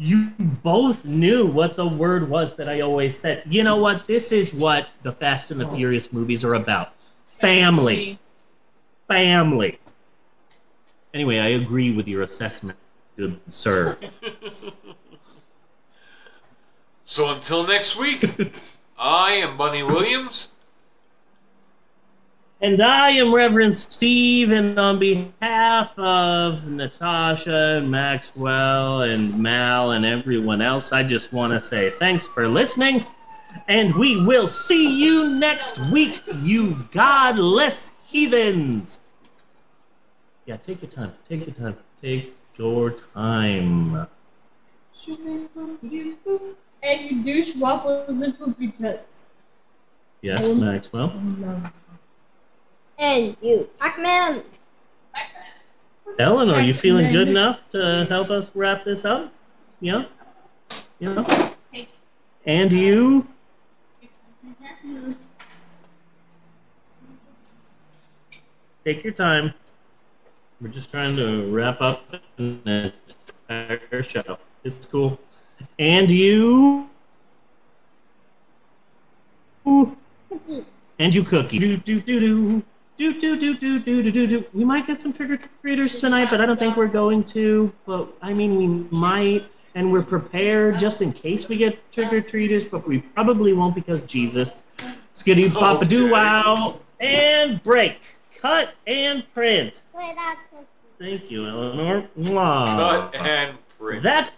You both knew what the word was that I always said. You know what? This is what the Fast and the Furious movies are about. Family. Family. Anyway, I agree with your assessment, good sir. So until next week, I am Bunny Williams. And I am Reverend Steve, and on behalf of Natasha and Maxwell and Mal and everyone else, I just want to say thanks for listening, and we will see you next week, you godless heathens. Yeah, take your time. Take your time. Take your time. And you douche waffles and poopy tits. Yes, and Maxwell? No. And you, Pac-Man. Ellen, are you feeling good enough to help us wrap this up? Yeah? Yeah? And you? Take your time. We're just trying to wrap up the entire show. It's cool. And you? And you, Cookie. Do, do, do, do. Do, do, do, do, do, do, do, do. We might get some trick-or-treaters tonight, but I don't think we're going to. But, I mean, we might, and we're prepared just in case we get trick-or-treaters, but we probably won't because Jesus. Skidoo, papa doo wow, and break. Cut and print. Thank you, Eleanor. Mwah. Cut and print. That's